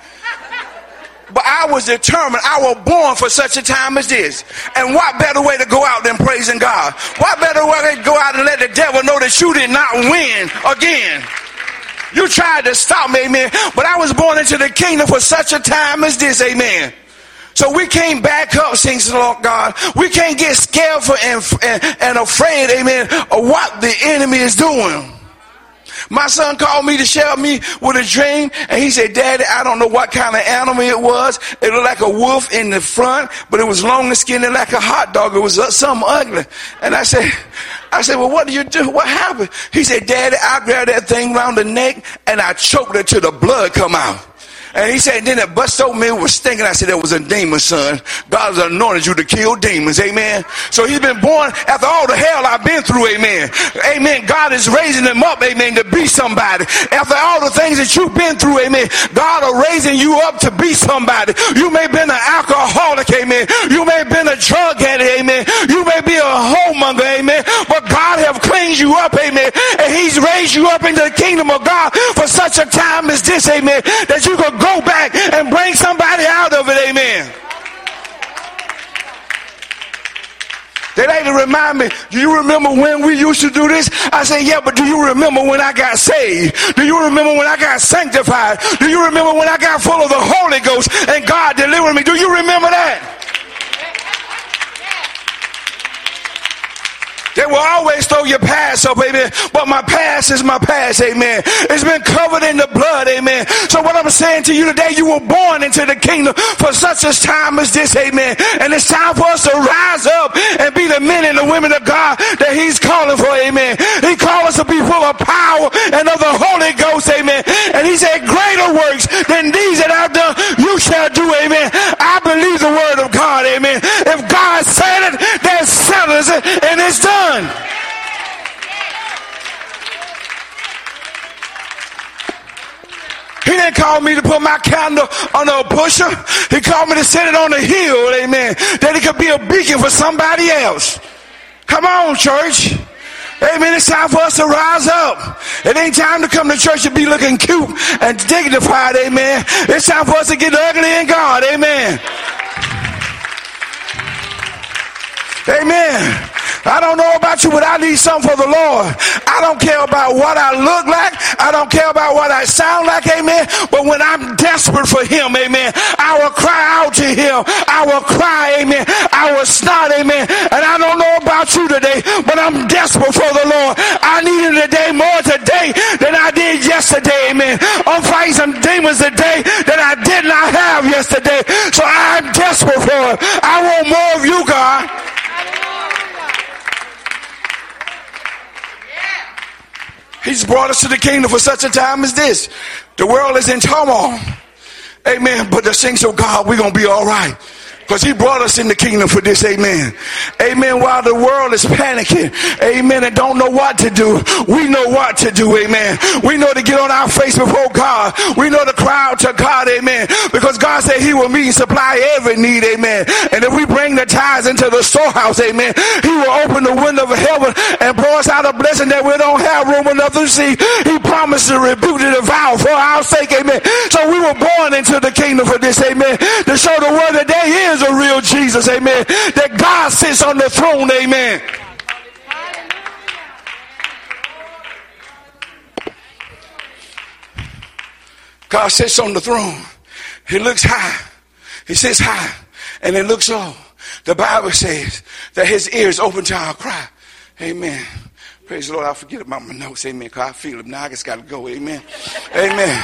But I was determined. I was born for such a time as this. And what better way to go out than praising God? What better way to go out and let the devil know that you did not win again? You tried to stop me, amen. But I was born into the kingdom for such a time as this, amen. So we can't back up, saints of the Lord God. We can't get scared and afraid, amen, of what the enemy is doing. My son called me to share me with a dream, and he said, Daddy, I don't know what kind of animal it was. It looked like a wolf in the front, but it was long and skinny like a hot dog. It was something ugly. And I said, well, what do you do? What happened? He said, Daddy, I grabbed that thing around the neck, and I choked it till the blood come out. And he said, then that bust old man was stinking. I said, that was a demon, son. God has anointed you to kill demons. Amen. So he's been born after all the hell I've been through. Amen. Amen. God is raising him up. Amen. To be somebody. After all the things that you've been through. Amen. God are raising you up to be somebody. You may have been an alcoholic. Amen. You may have been a drug addict. Amen. You may be a homemonger. Amen. But God have cleaned you up. Amen. And he's raised you up into the kingdom of God for such a time as this. Amen. That you can go back and bring somebody out of it, amen. They like to remind me, do you remember when we used to do this? I say, yeah, but do you remember when I got saved? Do you remember when I got sanctified? Do you remember when I got full of the Holy Ghost and God delivered me? Do you remember that? They will always throw your past up, amen. But my past is my past, amen. It's been covered in the blood, amen. So what I'm saying to you today, you were born into the kingdom for such a time as this, amen. And it's time for us to rise up and be the men and the women of God that he's calling for, amen. He called us to be full of power and of the Holy Ghost, amen. And he said, greater works than these that I've done, you shall do, amen. I believe the word of God, amen. If God said it, that settles it, and it's done. He didn't call me to put my candle on a pusher. He called me to set it on a hill, amen, that it could be a beacon for somebody else. Come on, church. Amen. It's time for us to rise up. It ain't time to come to church and be looking cute and dignified, amen. It's time for us to get ugly in God, amen. Amen. I don't know about you, but I need something for the Lord. I don't care about what I look like. I don't care about what I sound like, amen. But when I'm desperate for him, amen, I will cry out to him. I will cry, amen. I will snot, amen. And I don't know about you today, but I'm desperate for the Lord. I need him today, more today than I did yesterday, amen. I'm fighting some demons today that I did not have yesterday. So I'm desperate for him. I want more of you, God. He's brought us to the kingdom for such a time as this. The world is in turmoil. Amen. But the saints of God, we're going to be all right. Because he brought us in the kingdom for this, amen. Amen. While the world is panicking, amen, and don't know what to do, we know what to do, amen. We know to get on our face before God. We know to cry out to God, amen. Because God said he will meet and supply every need, amen. And if we bring the tithes into the storehouse, amen, he will open the window of heaven and pour us out a blessing that we don't have room enough to see. He promised to rebuke the devourer for our sake, amen. So we were born into the kingdom for this, amen, to show the world that there is a real Jesus, amen, that God sits on the throne, amen. God sits on the throne. He looks high, he sits high, and he looks low. The Bible says that his ears open to our cry, amen. Praise the Lord. I forget about my notes, amen, because I feel them now. I just gotta go, amen. Amen.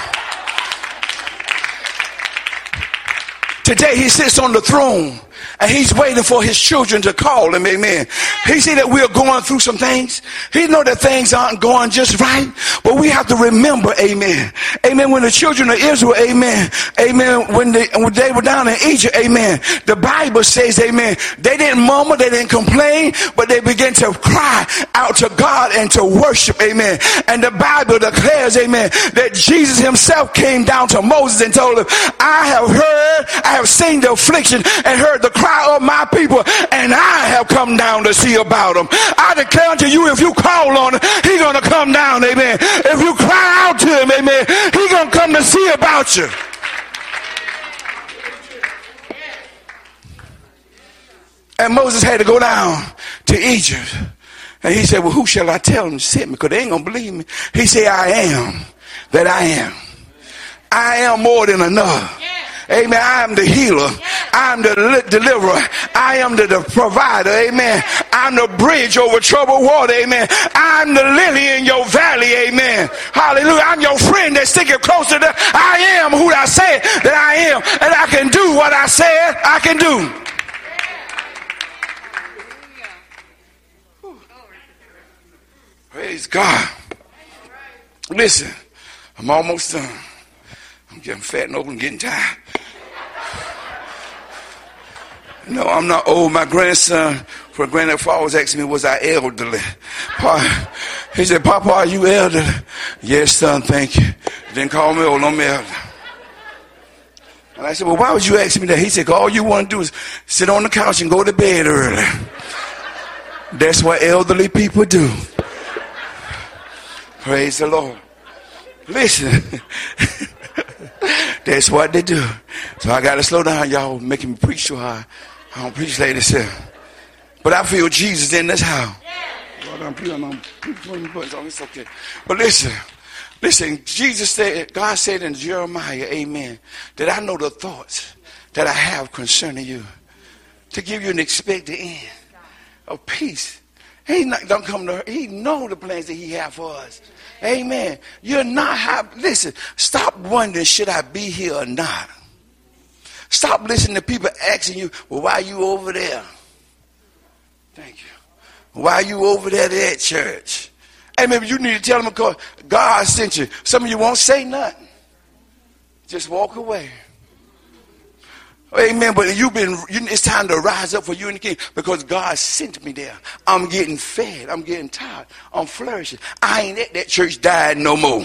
Today he sits on the throne and he's waiting for his children to call him, amen. He see that we're going through some things. He know that things aren't going just right, but we have to remember, amen. Amen, when the children of Israel, amen, amen, when they were down in Egypt, amen, the Bible says, amen, they didn't murmur, they didn't complain, but they began to cry out to God and to worship, amen. And the Bible declares, amen, that Jesus himself came down to Moses and told him, I have seen the affliction and heard the cry of my people, and I have come down to see about them. I declare unto you, if you call on him, he's going to come down, amen. If you cry out to him, amen, he's going to come to see about you. And Moses had to go down to Egypt. And he said, well, who shall I tell them to send me? Because they ain't going to believe me. He said, I am that I am. I am more than enough. Amen. I am the healer. I am the deliverer. I am the provider. Amen. I'm the bridge over troubled water. Amen. I'm the lily in your valley. Amen. Hallelujah. I'm your friend that's sticking close to the. I am who I said that I am. And I can do what I said I can do. Praise God. Listen, I'm almost done. I'm getting fat and old and getting tired. No, I'm not old. My grandson from Granite Falls asked me, was I elderly? He said, Papa, are you elderly? Yes, son, thank you. Didn't call me old, I'm elderly. And I said, well, why would you ask me that? He said, all you want to do is sit on the couch and go to bed early. That's what elderly people do. Praise the Lord. Listen. That's what they do. So I got to slow down, y'all. Making me preach so hard. I don't preach like this here. But I feel Jesus in this house. It's okay. But listen. Jesus said, God said in Jeremiah, amen, that I know the thoughts that I have concerning you, to give you an expected end of peace. He don't come to her. He know the plans that he have for us. Amen. You're not happy. Listen, stop wondering, should I be here or not? Stop listening to people asking you, well, why are you over there? Thank you. Why are you over there to that church? Hey, maybe you need to tell them, because God sent you. Some of you won't say nothing. Just walk away. Amen. But it's time to rise up for you in the kingdom, because God sent me there. I'm getting fed. I'm getting tired. I'm flourishing. I ain't at that church dying no more.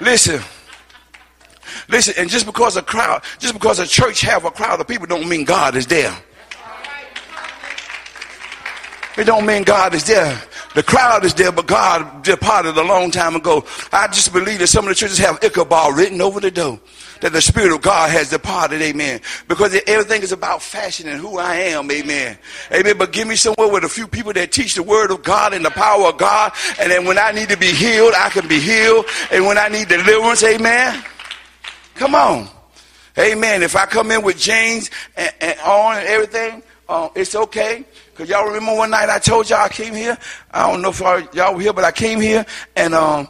Listen, and just because a crowd, just because a church have a crowd of people don't mean God is there. It don't mean God is there. The crowd is there, but God departed a long time ago. I just believe that some of the churches have Ichabod written over the door, that the Spirit of God has departed, amen, because everything is about fashion and who I am, amen, amen, but give me somewhere with a few people that teach the Word of God and the power of God, and then when I need to be healed, I can be healed, and when I need deliverance, amen, come on, amen, if I come in with James and on and everything, it's okay. Because y'all remember one night I told y'all I came here. I don't know if y'all were here, but I came here. And I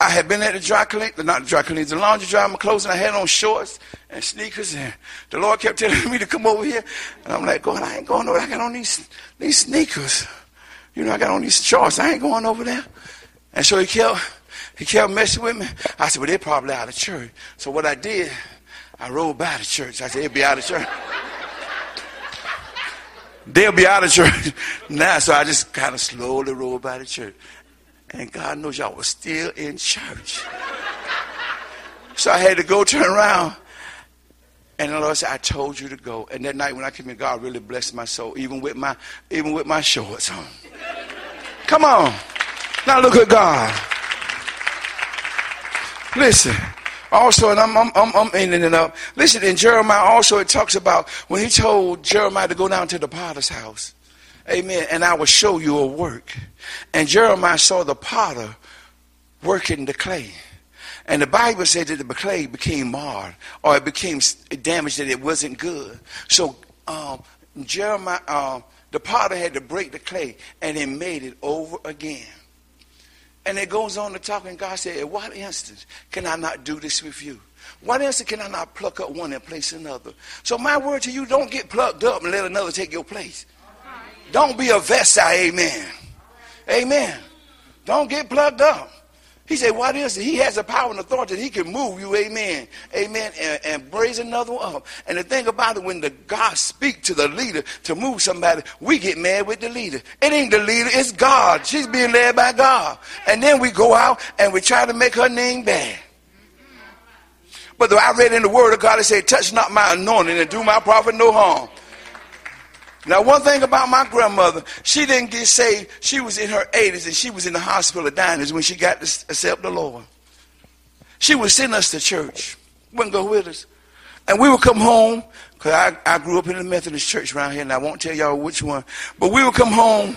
had been at the dry clean, not the dry clean, the laundry dry my clothes. And I had on shorts and sneakers. And the Lord kept telling me to come over here. And I'm like, God, I ain't going over there. I got on these sneakers. You know, I got on these shorts. I ain't going over there. And so he kept messing with me. I said, well, they're probably out of church. So what I did, I rode by the church. I said, they'll be out of church. They'll be out of church now. So I just kind of slowly rolled by the church. And God knows y'all was still in church. So I had to go turn around. And the Lord said, I told you to go. And that night when I came in, God really blessed my soul, even with my shorts on. Come on. Now look at God. Listen. Also, and I'm ending it up. Listen, in Jeremiah also it talks about when he told Jeremiah to go down to the potter's house. Amen. And I will show you a work. And Jeremiah saw the potter working the clay. And the Bible said that the clay became marred, or it became damaged, that it wasn't good. So the potter had to break the clay, and he made it over again. And it goes on to talk, and God said, in what instance can I not do this with you? What instance can I not pluck up one and place another? So my word to you, don't get plucked up and let another take your place. Right. Don't be a vessel, amen. Right. Amen. Don't get plucked up. He said, what instance? He has the power and authority that he can move you, amen. Amen, and raise another one up. And the thing about it, when the God speaks to the leader to move somebody, we get mad with the leader. It ain't the leader, it's God. She's being led by God. And then we go out and we try to make her name bad. But I read in the Word of God, it said, touch not my anointing and do my prophet no harm. Now, one thing about my grandmother, she didn't get saved. She was in her 80s, and she was in the hospital dying when she got to accept the Lord. She would send us to church. Wouldn't go with us. And we would come home, because I grew up in the Methodist church around here, and I won't tell y'all which one. But we would come home,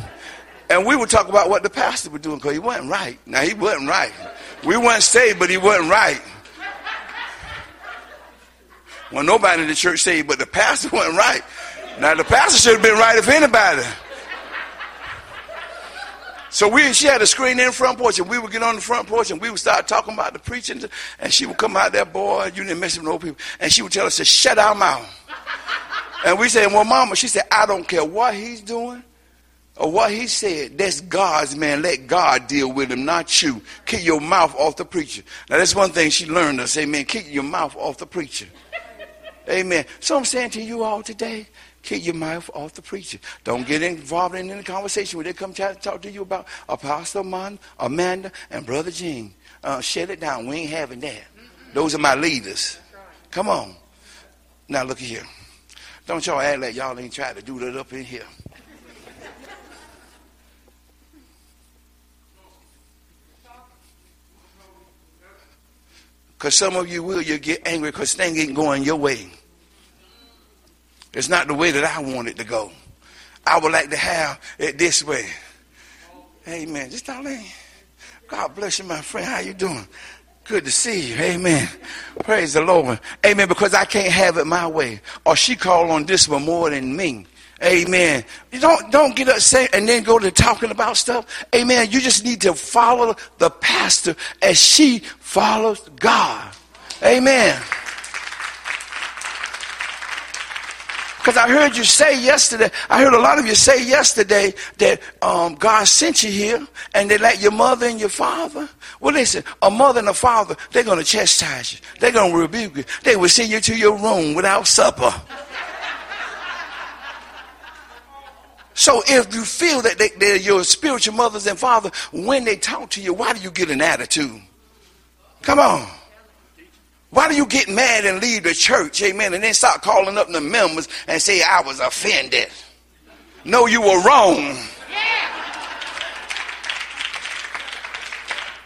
and we would talk about what the pastor was doing, because he wasn't right. Now, he wasn't right. We weren't saved, but he wasn't right. Well, nobody in the church saved, but the pastor wasn't right. Now, the pastor should have been right if anybody. So she had a screen in the front porch, and we would get on the front porch, and we would start talking about the preaching, and she would come out there, boy, you didn't mess with old people. And she would tell us to shut our mouth. And we said, well, Mama, she said, I don't care what he's doing or what he said. That's God's man. Let God deal with him, not you. Keep your mouth off the preacher. Now, that's one thing she learned us, amen, keep your mouth off the preacher. Amen. So I'm saying to you all today, keep your mouth off the preacher. Don't get involved in any conversation where they come try to talk to you about Apostle Amanda and Brother James. Shut it down. We ain't having that. Those are my leaders. Come on. Now, look here. Don't y'all act like y'all ain't trying to do that up in here. Because some of you will. You'll get angry because things ain't going your way. It's not the way that I want it to go. I would like to have it this way. Amen. Just darling, God bless you, my friend. How you doing? Good to see you. Amen. Praise the Lord. Amen. Because I can't have it my way. Or she called on this one more than me. Amen. You don't get upset and then go to talking about stuff. Amen. You just need to follow the pastor as she follows God. Amen. Because I heard you say yesterday, I heard a lot of you say yesterday that God sent you here and they like your mother and your father. Well, listen, a mother and a father, they're going to chastise you. They're going to rebuke you. They will send you to your room without supper. So if you feel that they're your spiritual mothers and fathers, when they talk to you, why do you get an attitude? Come on. Why do you get mad and leave the church, amen, and then start calling up the members and say, I was offended? No, you were wrong.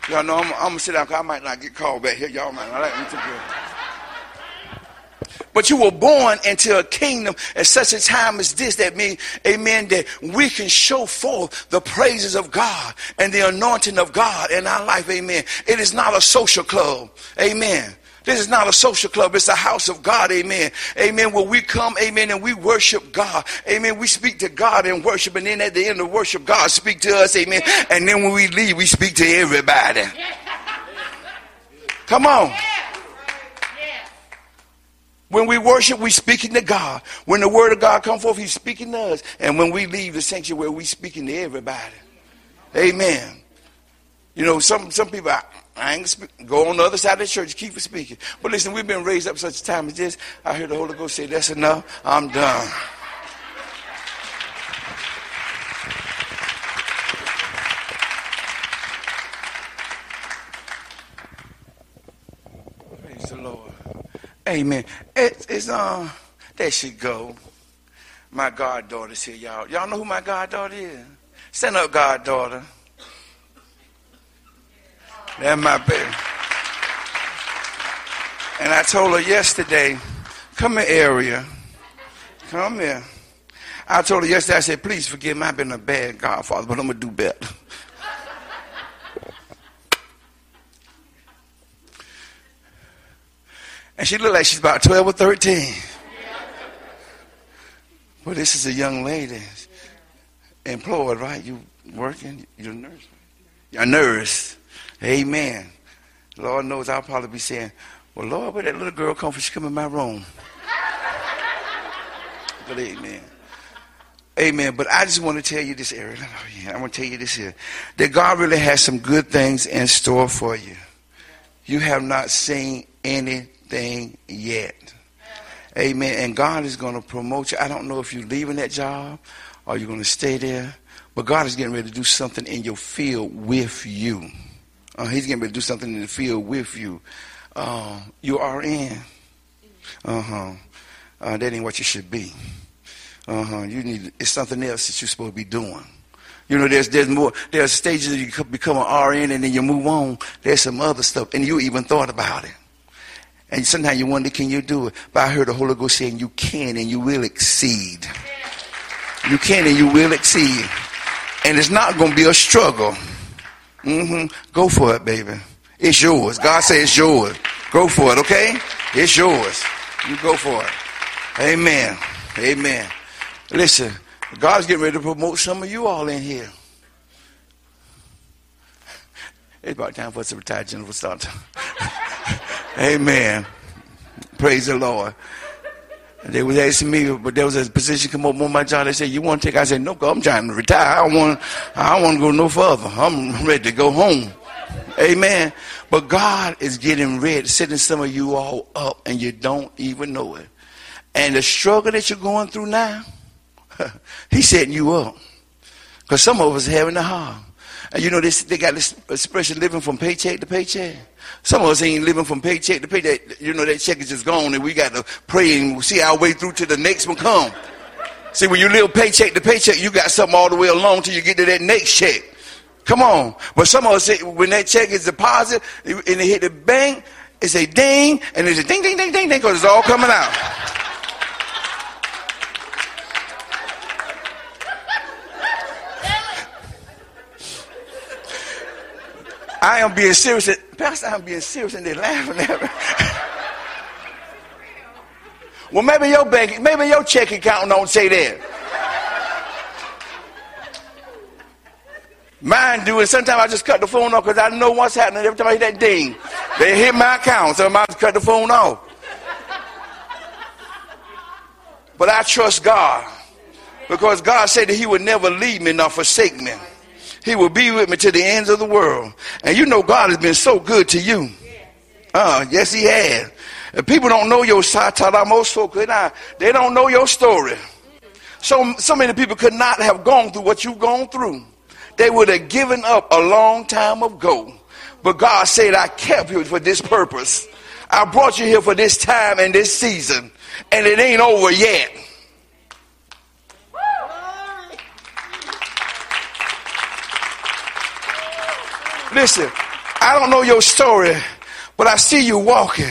Y'all know I'm going to sit down because I might not get called back here. Y'all might not like me too good. But you were born into a kingdom at such a time as this, that means, amen, that we can show forth the praises of God and the anointing of God in our life, amen. It is not a social club, amen. This is not a social club. It's a house of God, amen. Amen, where we come, amen, and we worship God. Amen, we speak to God and worship, and then at the end of worship, God speak to us, amen. And then when we leave, we speak to everybody. Come on. When we worship, we're speaking to God. When the word of God comes forth, he's speaking to us. And when we leave the sanctuary, we're speaking to everybody. Amen. You know, some people... I ain't speak. Go on the other side of the church. Keep speaking. But listen, we've been raised up such a time as this. I hear the Holy Ghost say, that's enough. I'm done. Praise the Lord. Amen. It's there she go. My goddaughter's here, y'all. Y'all know who my goddaughter is? Stand up, goddaughter. That's my baby. And I told her yesterday, come here, Aria. Come here. I told her yesterday, I said, please forgive me. I've been a bad godfather, but I'm going to do better. And she looked like she's about 12 or 13. Well, this is a young lady. Employed, right? You working? You're a nurse? You're a nurse. Amen. Lord knows I'll probably be saying, well, Lord, where that little girl come from? She come in my room. But amen. Amen. But I just want to tell you this, Eric. I want to tell you this here. That God really has some good things in store for you. You have not seen anything yet. Amen. And God is going to promote you. I don't know if you're leaving that job or you're going to stay there. But God is getting ready to do something in your field with you. He's going to do something in the field with you. You are in. That ain't what you should be. It's something else that you're supposed to be doing. You know, there's more. There's stages that you become an RN and then you move on. There's some other stuff. And you even thought about it. And sometimes you wonder, can you do it? But I heard the Holy Ghost saying, you can and you will exceed. You can and you will exceed. And it's not going to be a struggle. Go for it, baby. It's yours. God says it's yours. Go for it, okay? It's yours. You go for it. Amen. Amen. Listen, God's getting ready to promote some of you all in here. It's about time for us to retire, Jennifer. Start. Amen. Praise the Lord. They was asking me, but there was a position come up on my job. They said, you want to take? I said, no, God, I'm trying to retire. I don't want to go no further. I'm ready to go home. Amen. But God is getting ready, setting some of you all up, and you don't even know it. And the struggle that you're going through now, he's setting you up. Because some of us are having a hard. And you know, they got this expression, living from paycheck to paycheck. Some of us ain't living from paycheck to paycheck. You know, that check is just gone, and we got to pray and see our way through till the next one come. See, when you live paycheck to paycheck, you got something all the way along till you get to that next check. Come on. But some of us, when that check is deposited and they hit the bank, it's a ding, and it's a ding, ding, ding, ding, ding, because it's all coming out. I am being serious. Pastor, I'm being serious, and they're laughing at me. Well, maybe your check account don't say that. Mine do, and sometimes I just cut the phone off because I know what's happening. Every time I hear that ding, they hit my account, so I might cut the phone off. But I trust God, because God said that he would never leave me nor forsake me. He will be with me to the ends of the world. And you know God has been so good to you. Yes, he has. And people don't know your side. They don't know your story. So many people could not have gone through what you've gone through. They would have given up a long time ago. But God said, I kept you for this purpose. I brought you here for this time and this season. And it ain't over yet. Listen, I don't know your story, but I see you walking.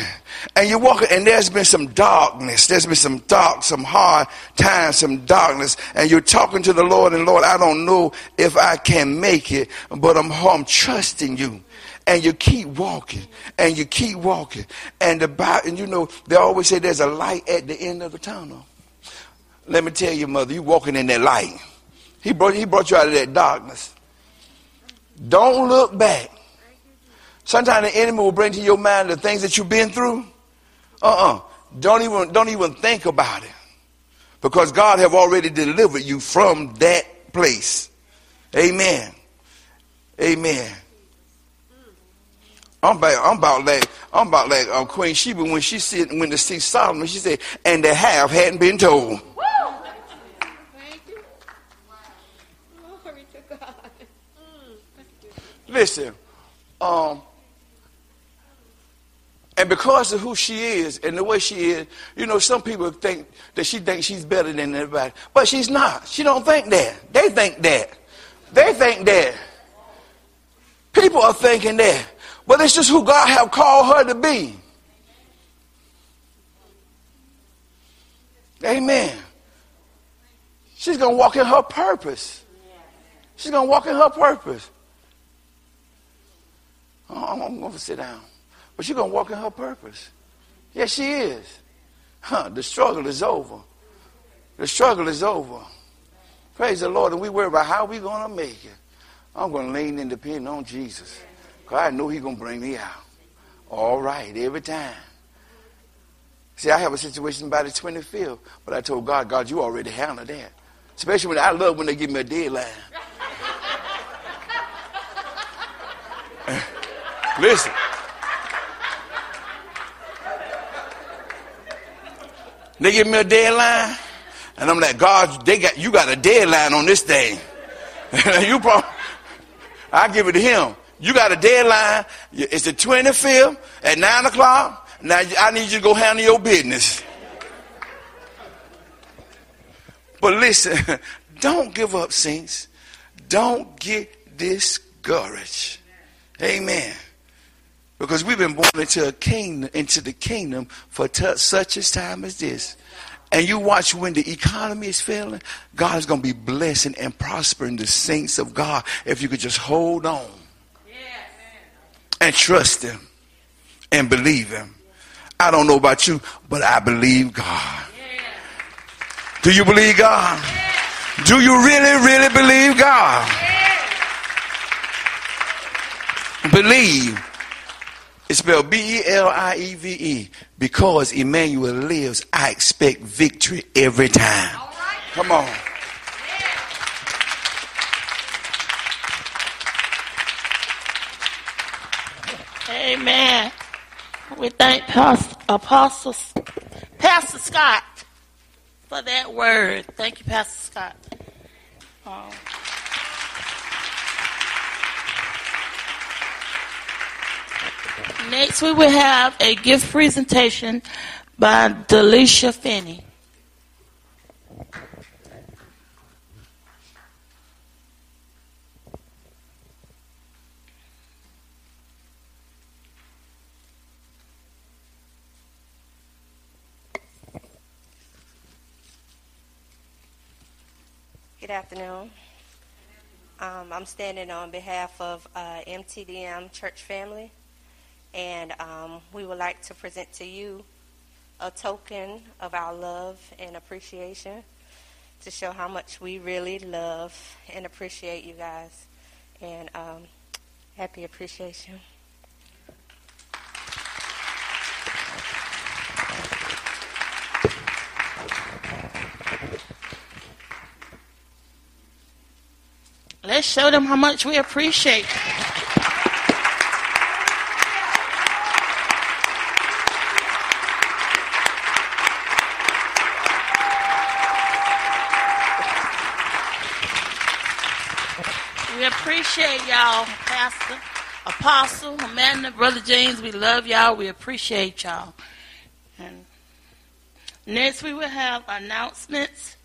And you're walking, and there's been some darkness. There's been some dark, some hard times, some darkness. And you're talking to the Lord, and Lord, I don't know if I can make it, but I'm trusting you. And you keep walking, and you keep walking. And the Bible, and you know, they always say there's a light at the end of the tunnel. Let me tell you, mother, you're walking in that light. He brought you out of that darkness. Don't look back. Sometimes the enemy will bring to your mind the things that you've been through. Don't even think about it, because God have already delivered you from that place. Amen. Amen. I'm about like Queen Sheba when she said, when to see Solomon, she said, and the half hadn't been told. Woo! Thank you. Wow. Glory to God. Listen, and because of who she is and the way she is, you know, some people think that she thinks she's better than everybody. But she's not. She don't think that. They think that. They think that. People are thinking that. But it's just who God have called her to be. Amen. She's going to walk in her purpose. She's going to walk in her purpose. I'm going to sit down. But she's going to walk in her purpose. Yes, she is. The struggle is over. The struggle is over. Praise the Lord. And we worry about how we're going to make it. I'm going to lean and depend on Jesus. Because I know he's going to bring me out. All right, every time. See, I have a situation by the 25th. But I told God, God, you already handled that. Especially when I love when they give me a deadline. Listen. They give me a deadline, and I'm like, God, you got a deadline on this thing. I give it to him. You got a deadline. It's the 25th at 9:00. Now I need you to go handle your business. But listen, don't give up, saints. Don't get discouraged. Amen. Because we've been born into the kingdom for such a time as this. And you watch when the economy is failing, God is going to be blessing and prospering the saints of God if you could just hold on. Yes. And trust him and believe him. I don't know about you, but I believe God. Yes. Do you believe God? Yes. Do you really, really believe God? Yes. Believe. It's spelled B-E-L-I-E-V-E. Because Emmanuel lives, I expect victory every time. All right. Come on. Yeah. Amen. We thank Pastor Scott for that word. Thank you, Pastor Scott. Next, we will have a gift presentation by Delicia Finney. Good afternoon. I'm standing on behalf of MTDM Church Family. And we would like to present to you a token of our love and appreciation to show how much we really love and appreciate you guys. And happy appreciation. Let's show them how much we appreciate you. Appreciate y'all, Pastor. Apostle Amanda, Brother James, we love y'all. We appreciate y'all. And next we will have announcements.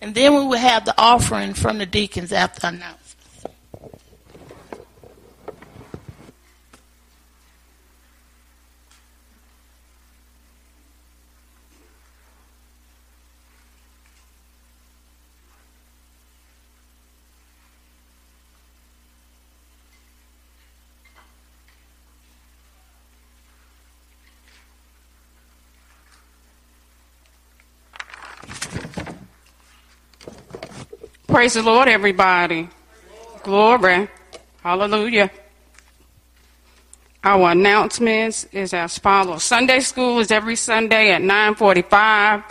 And then we will have the offering from the deacons after announcements. Praise the Lord, everybody. Glory. Hallelujah. Our announcements is as follows. Sunday school is every Sunday at 9:45.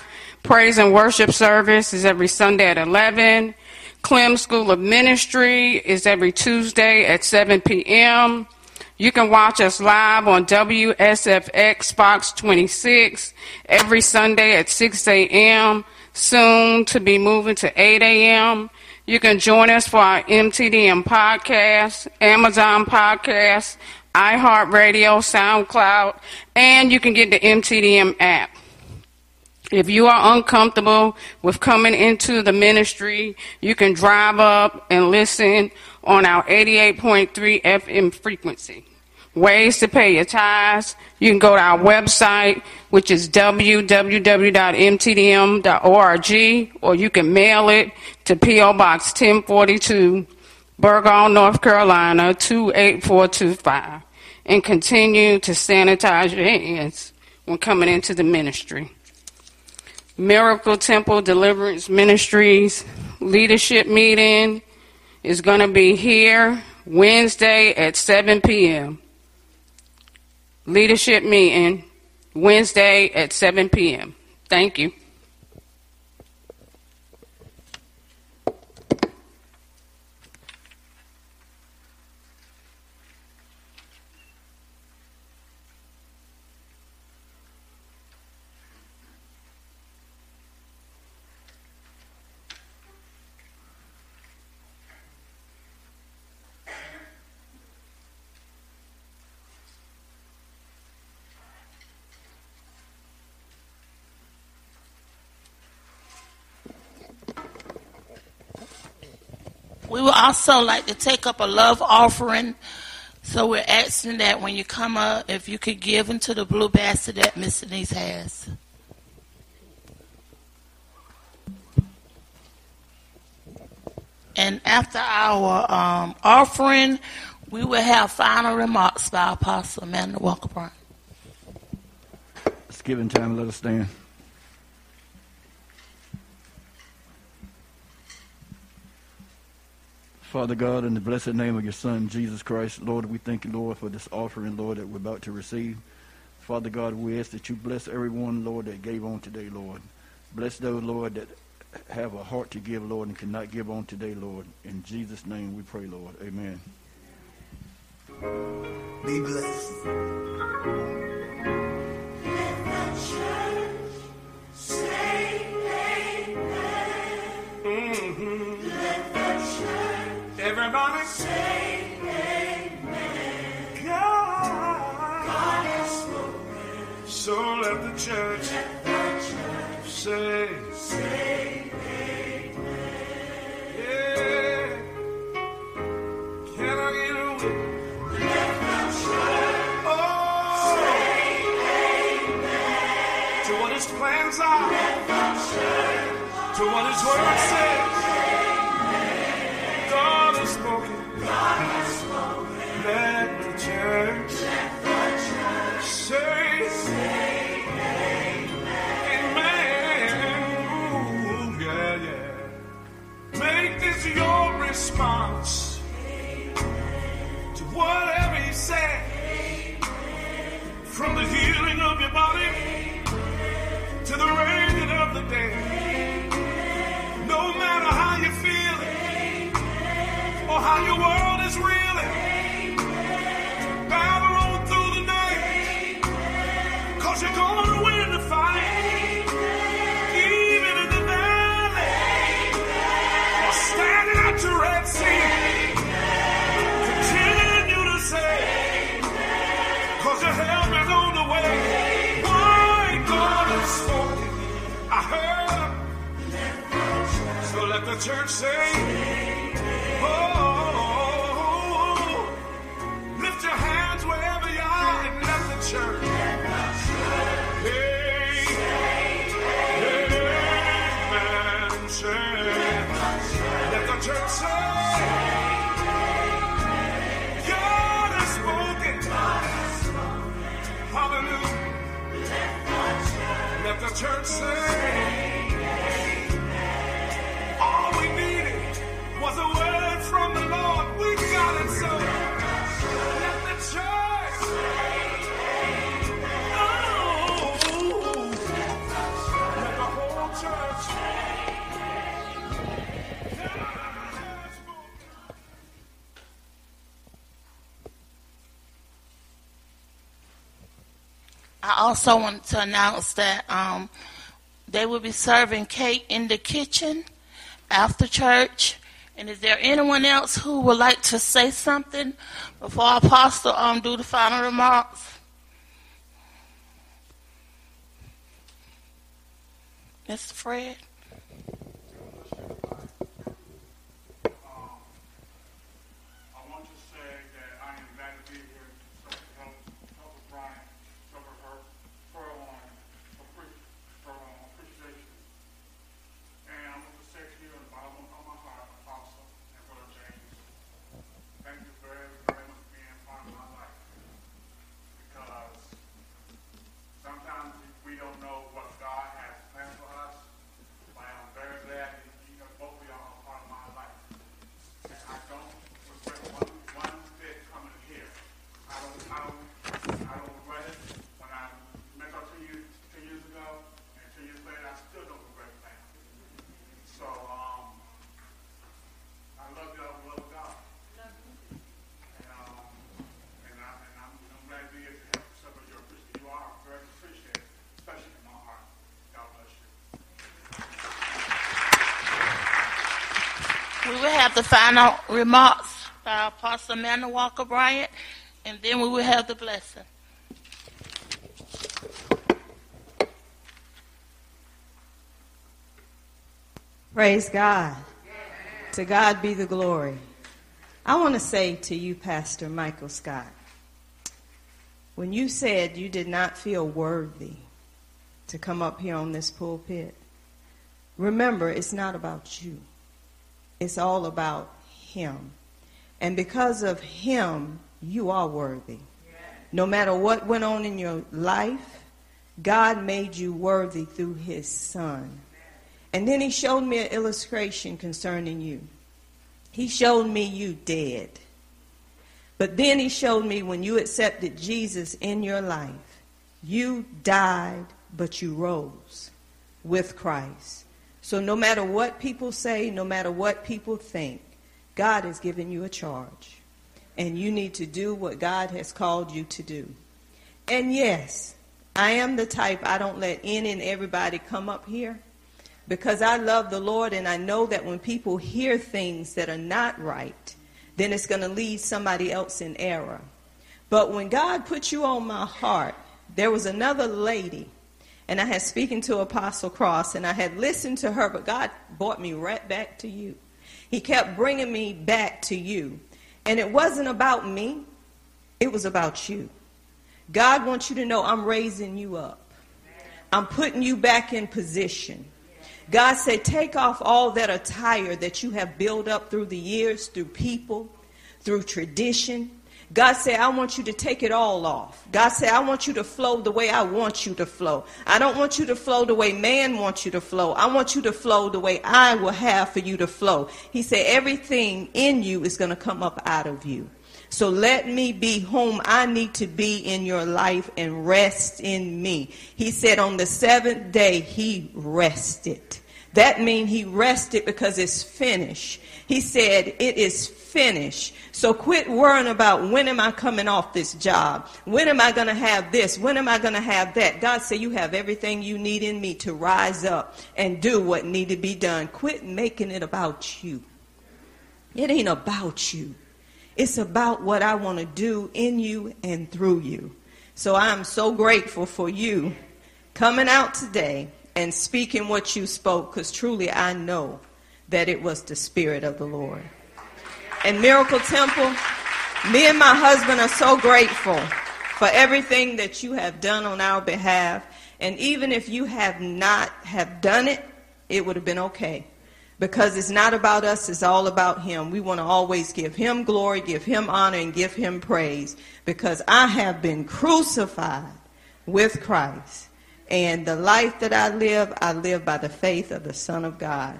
Praise and worship service is every Sunday at 11. Clem School of Ministry is every Tuesday at 7 p.m. You can watch us live on WSFX Fox 26 every Sunday at 6 a.m. Soon to be moving to 8 a.m. You can join us for our MTDM podcast, Amazon podcast, iHeartRadio, SoundCloud, and you can get the MTDM app. If you are uncomfortable with coming into the ministry, you can drive up and listen on our 88.3 FM frequency. Ways to pay your tithes. You can go to our website, which is www.mtdm.org, or you can mail it to P.O. Box 1042, Burgall, North Carolina, 28425, and continue to sanitize your hands when coming into the ministry. Miracle Temple Deliverance Ministries leadership meeting is going to be here Wednesday at 7 p.m. Leadership meeting Wednesday at 7 p.m. Thank you. We would also like to take up a love offering, so we're asking that when you come up, if you could give into the blue basket that Miss Denise has. And after our offering, we will have final remarks by Apostle Amanda Walker Brown. It's giving time. Let us stand. Father God, in the blessed name of your Son, Jesus Christ, Lord, we thank you, Lord, for this offering, Lord, that we're about to receive. Father God, we ask that you bless everyone, Lord, that gave on today, Lord. Bless those, Lord, that have a heart to give, Lord, and cannot give on today, Lord. In Jesus' name we pray, Lord. Amen. Be blessed. Let the church say amen. Mm-hmm. Let the church. Everybody say amen. God is moving. So let the church say amen. Yeah. Can I get a witness? Let the church say amen. To what his plans are. Let the church to what his word says. God has spoken. Let the church say amen. Amen. Ooh, yeah, yeah. Make this your response amen. To whatever he said. Amen. From the healing of your body amen. To the raining of the day. Amen. No matter how you feel it. Or how your world is reeling. Amen. Battle on through the night. Amen. Cause you're gonna win the fight. Amen. Even in the valley. Amen. You're standing at your Red Sea. church say, oh, lift your hands wherever you are and let the church. Church say, God has spoken. Hallelujah. Let the church say, all we needed was a word from the Lord. We got it, so let the church let the whole church. I also want to announce that they will be serving cake in the kitchen after church. And is there anyone else who would like to say something before Apostle do the final remarks? Mr. Fred? We will have the final remarks by Apostle Amanda Walker Bryant, and then we will have the blessing. Praise God. Yes. To God be the glory. I want to say to you, Pastor Michael Scott, when you said you did not feel worthy to come up here on this pulpit, remember, it's not about you. It's all about Him. And because of Him, you are worthy. No matter what went on in your life, God made you worthy through His Son. And then He showed me an illustration concerning you. He showed me you dead. But then He showed me when you accepted Jesus in your life, you died, but you rose with Christ. So no matter what people say, no matter what people think, God has given you a charge. And you need to do what God has called you to do. And yes, I am the type, I don't let any and everybody come up here, because I love the Lord, and I know that when people hear things that are not right, then it's going to lead somebody else in error. But when God put you on my heart, there was another lady, and I had speaking to Apostle Cross, and I had listened to her, but God brought me right back to you. He kept bringing me back to you. And it wasn't about me. It was about you. God wants you to know, I'm raising you up. I'm putting you back in position. God said, take off all that attire that you have built up through the years, through people, through tradition. God said, I want you to take it all off. God said, I want you to flow the way I want you to flow. I don't want you to flow the way man wants you to flow. I want you to flow the way I will have for you to flow. He said, everything in you is going to come up out of you. So let me be whom I need to be in your life and rest in me. He said on the seventh day, He rested. That means He rested because it's finished. He said, it is finished. So quit worrying about when am I coming off this job? When am I going to have this? When am I going to have that? God said, you have everything you need in me to rise up and do what need to be done. Quit making it about you. It ain't about you. It's about what I want to do in you and through you. So I'm so grateful for you coming out today and speaking what you spoke, because truly I know that it was the Spirit of the Lord. And Miracle Temple, me and my husband are so grateful for everything that you have done on our behalf. And even if you have not have done it, it would have been okay. Because it's not about us, it's all about Him. We want to always give Him glory, give Him honor, and give Him praise. Because I have been crucified with Christ. And the life that I live by the faith of the Son of God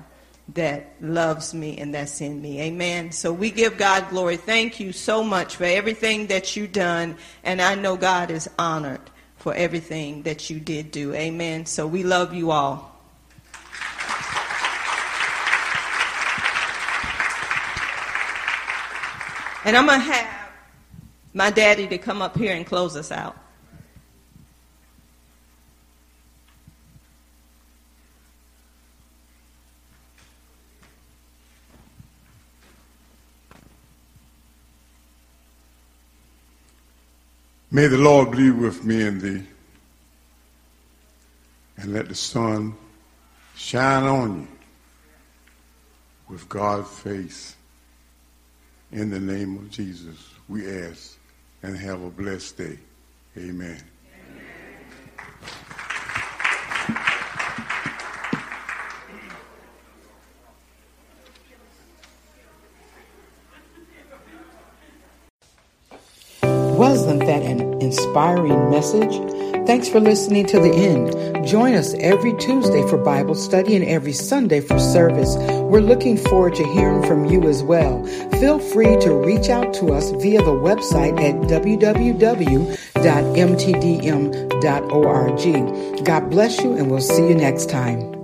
that loves me and that's in me. Amen. So we give God glory. Thank you so much for everything that you've done. And I know God is honored for everything that you did do. Amen. So we love you all. And I'm going to have my daddy to come up here and close us out. May the Lord be with me and thee, and let the sun shine on you with God's face. In the name of Jesus, we ask and have a blessed day. Amen. Wasn't that an inspiring message? Thanks for listening to the end. Join us every Tuesday for Bible study and every Sunday for service. We're looking forward to hearing from you as well. Feel free to reach out to us via the website at www.mtdm.org. God bless you, and we'll see you next time.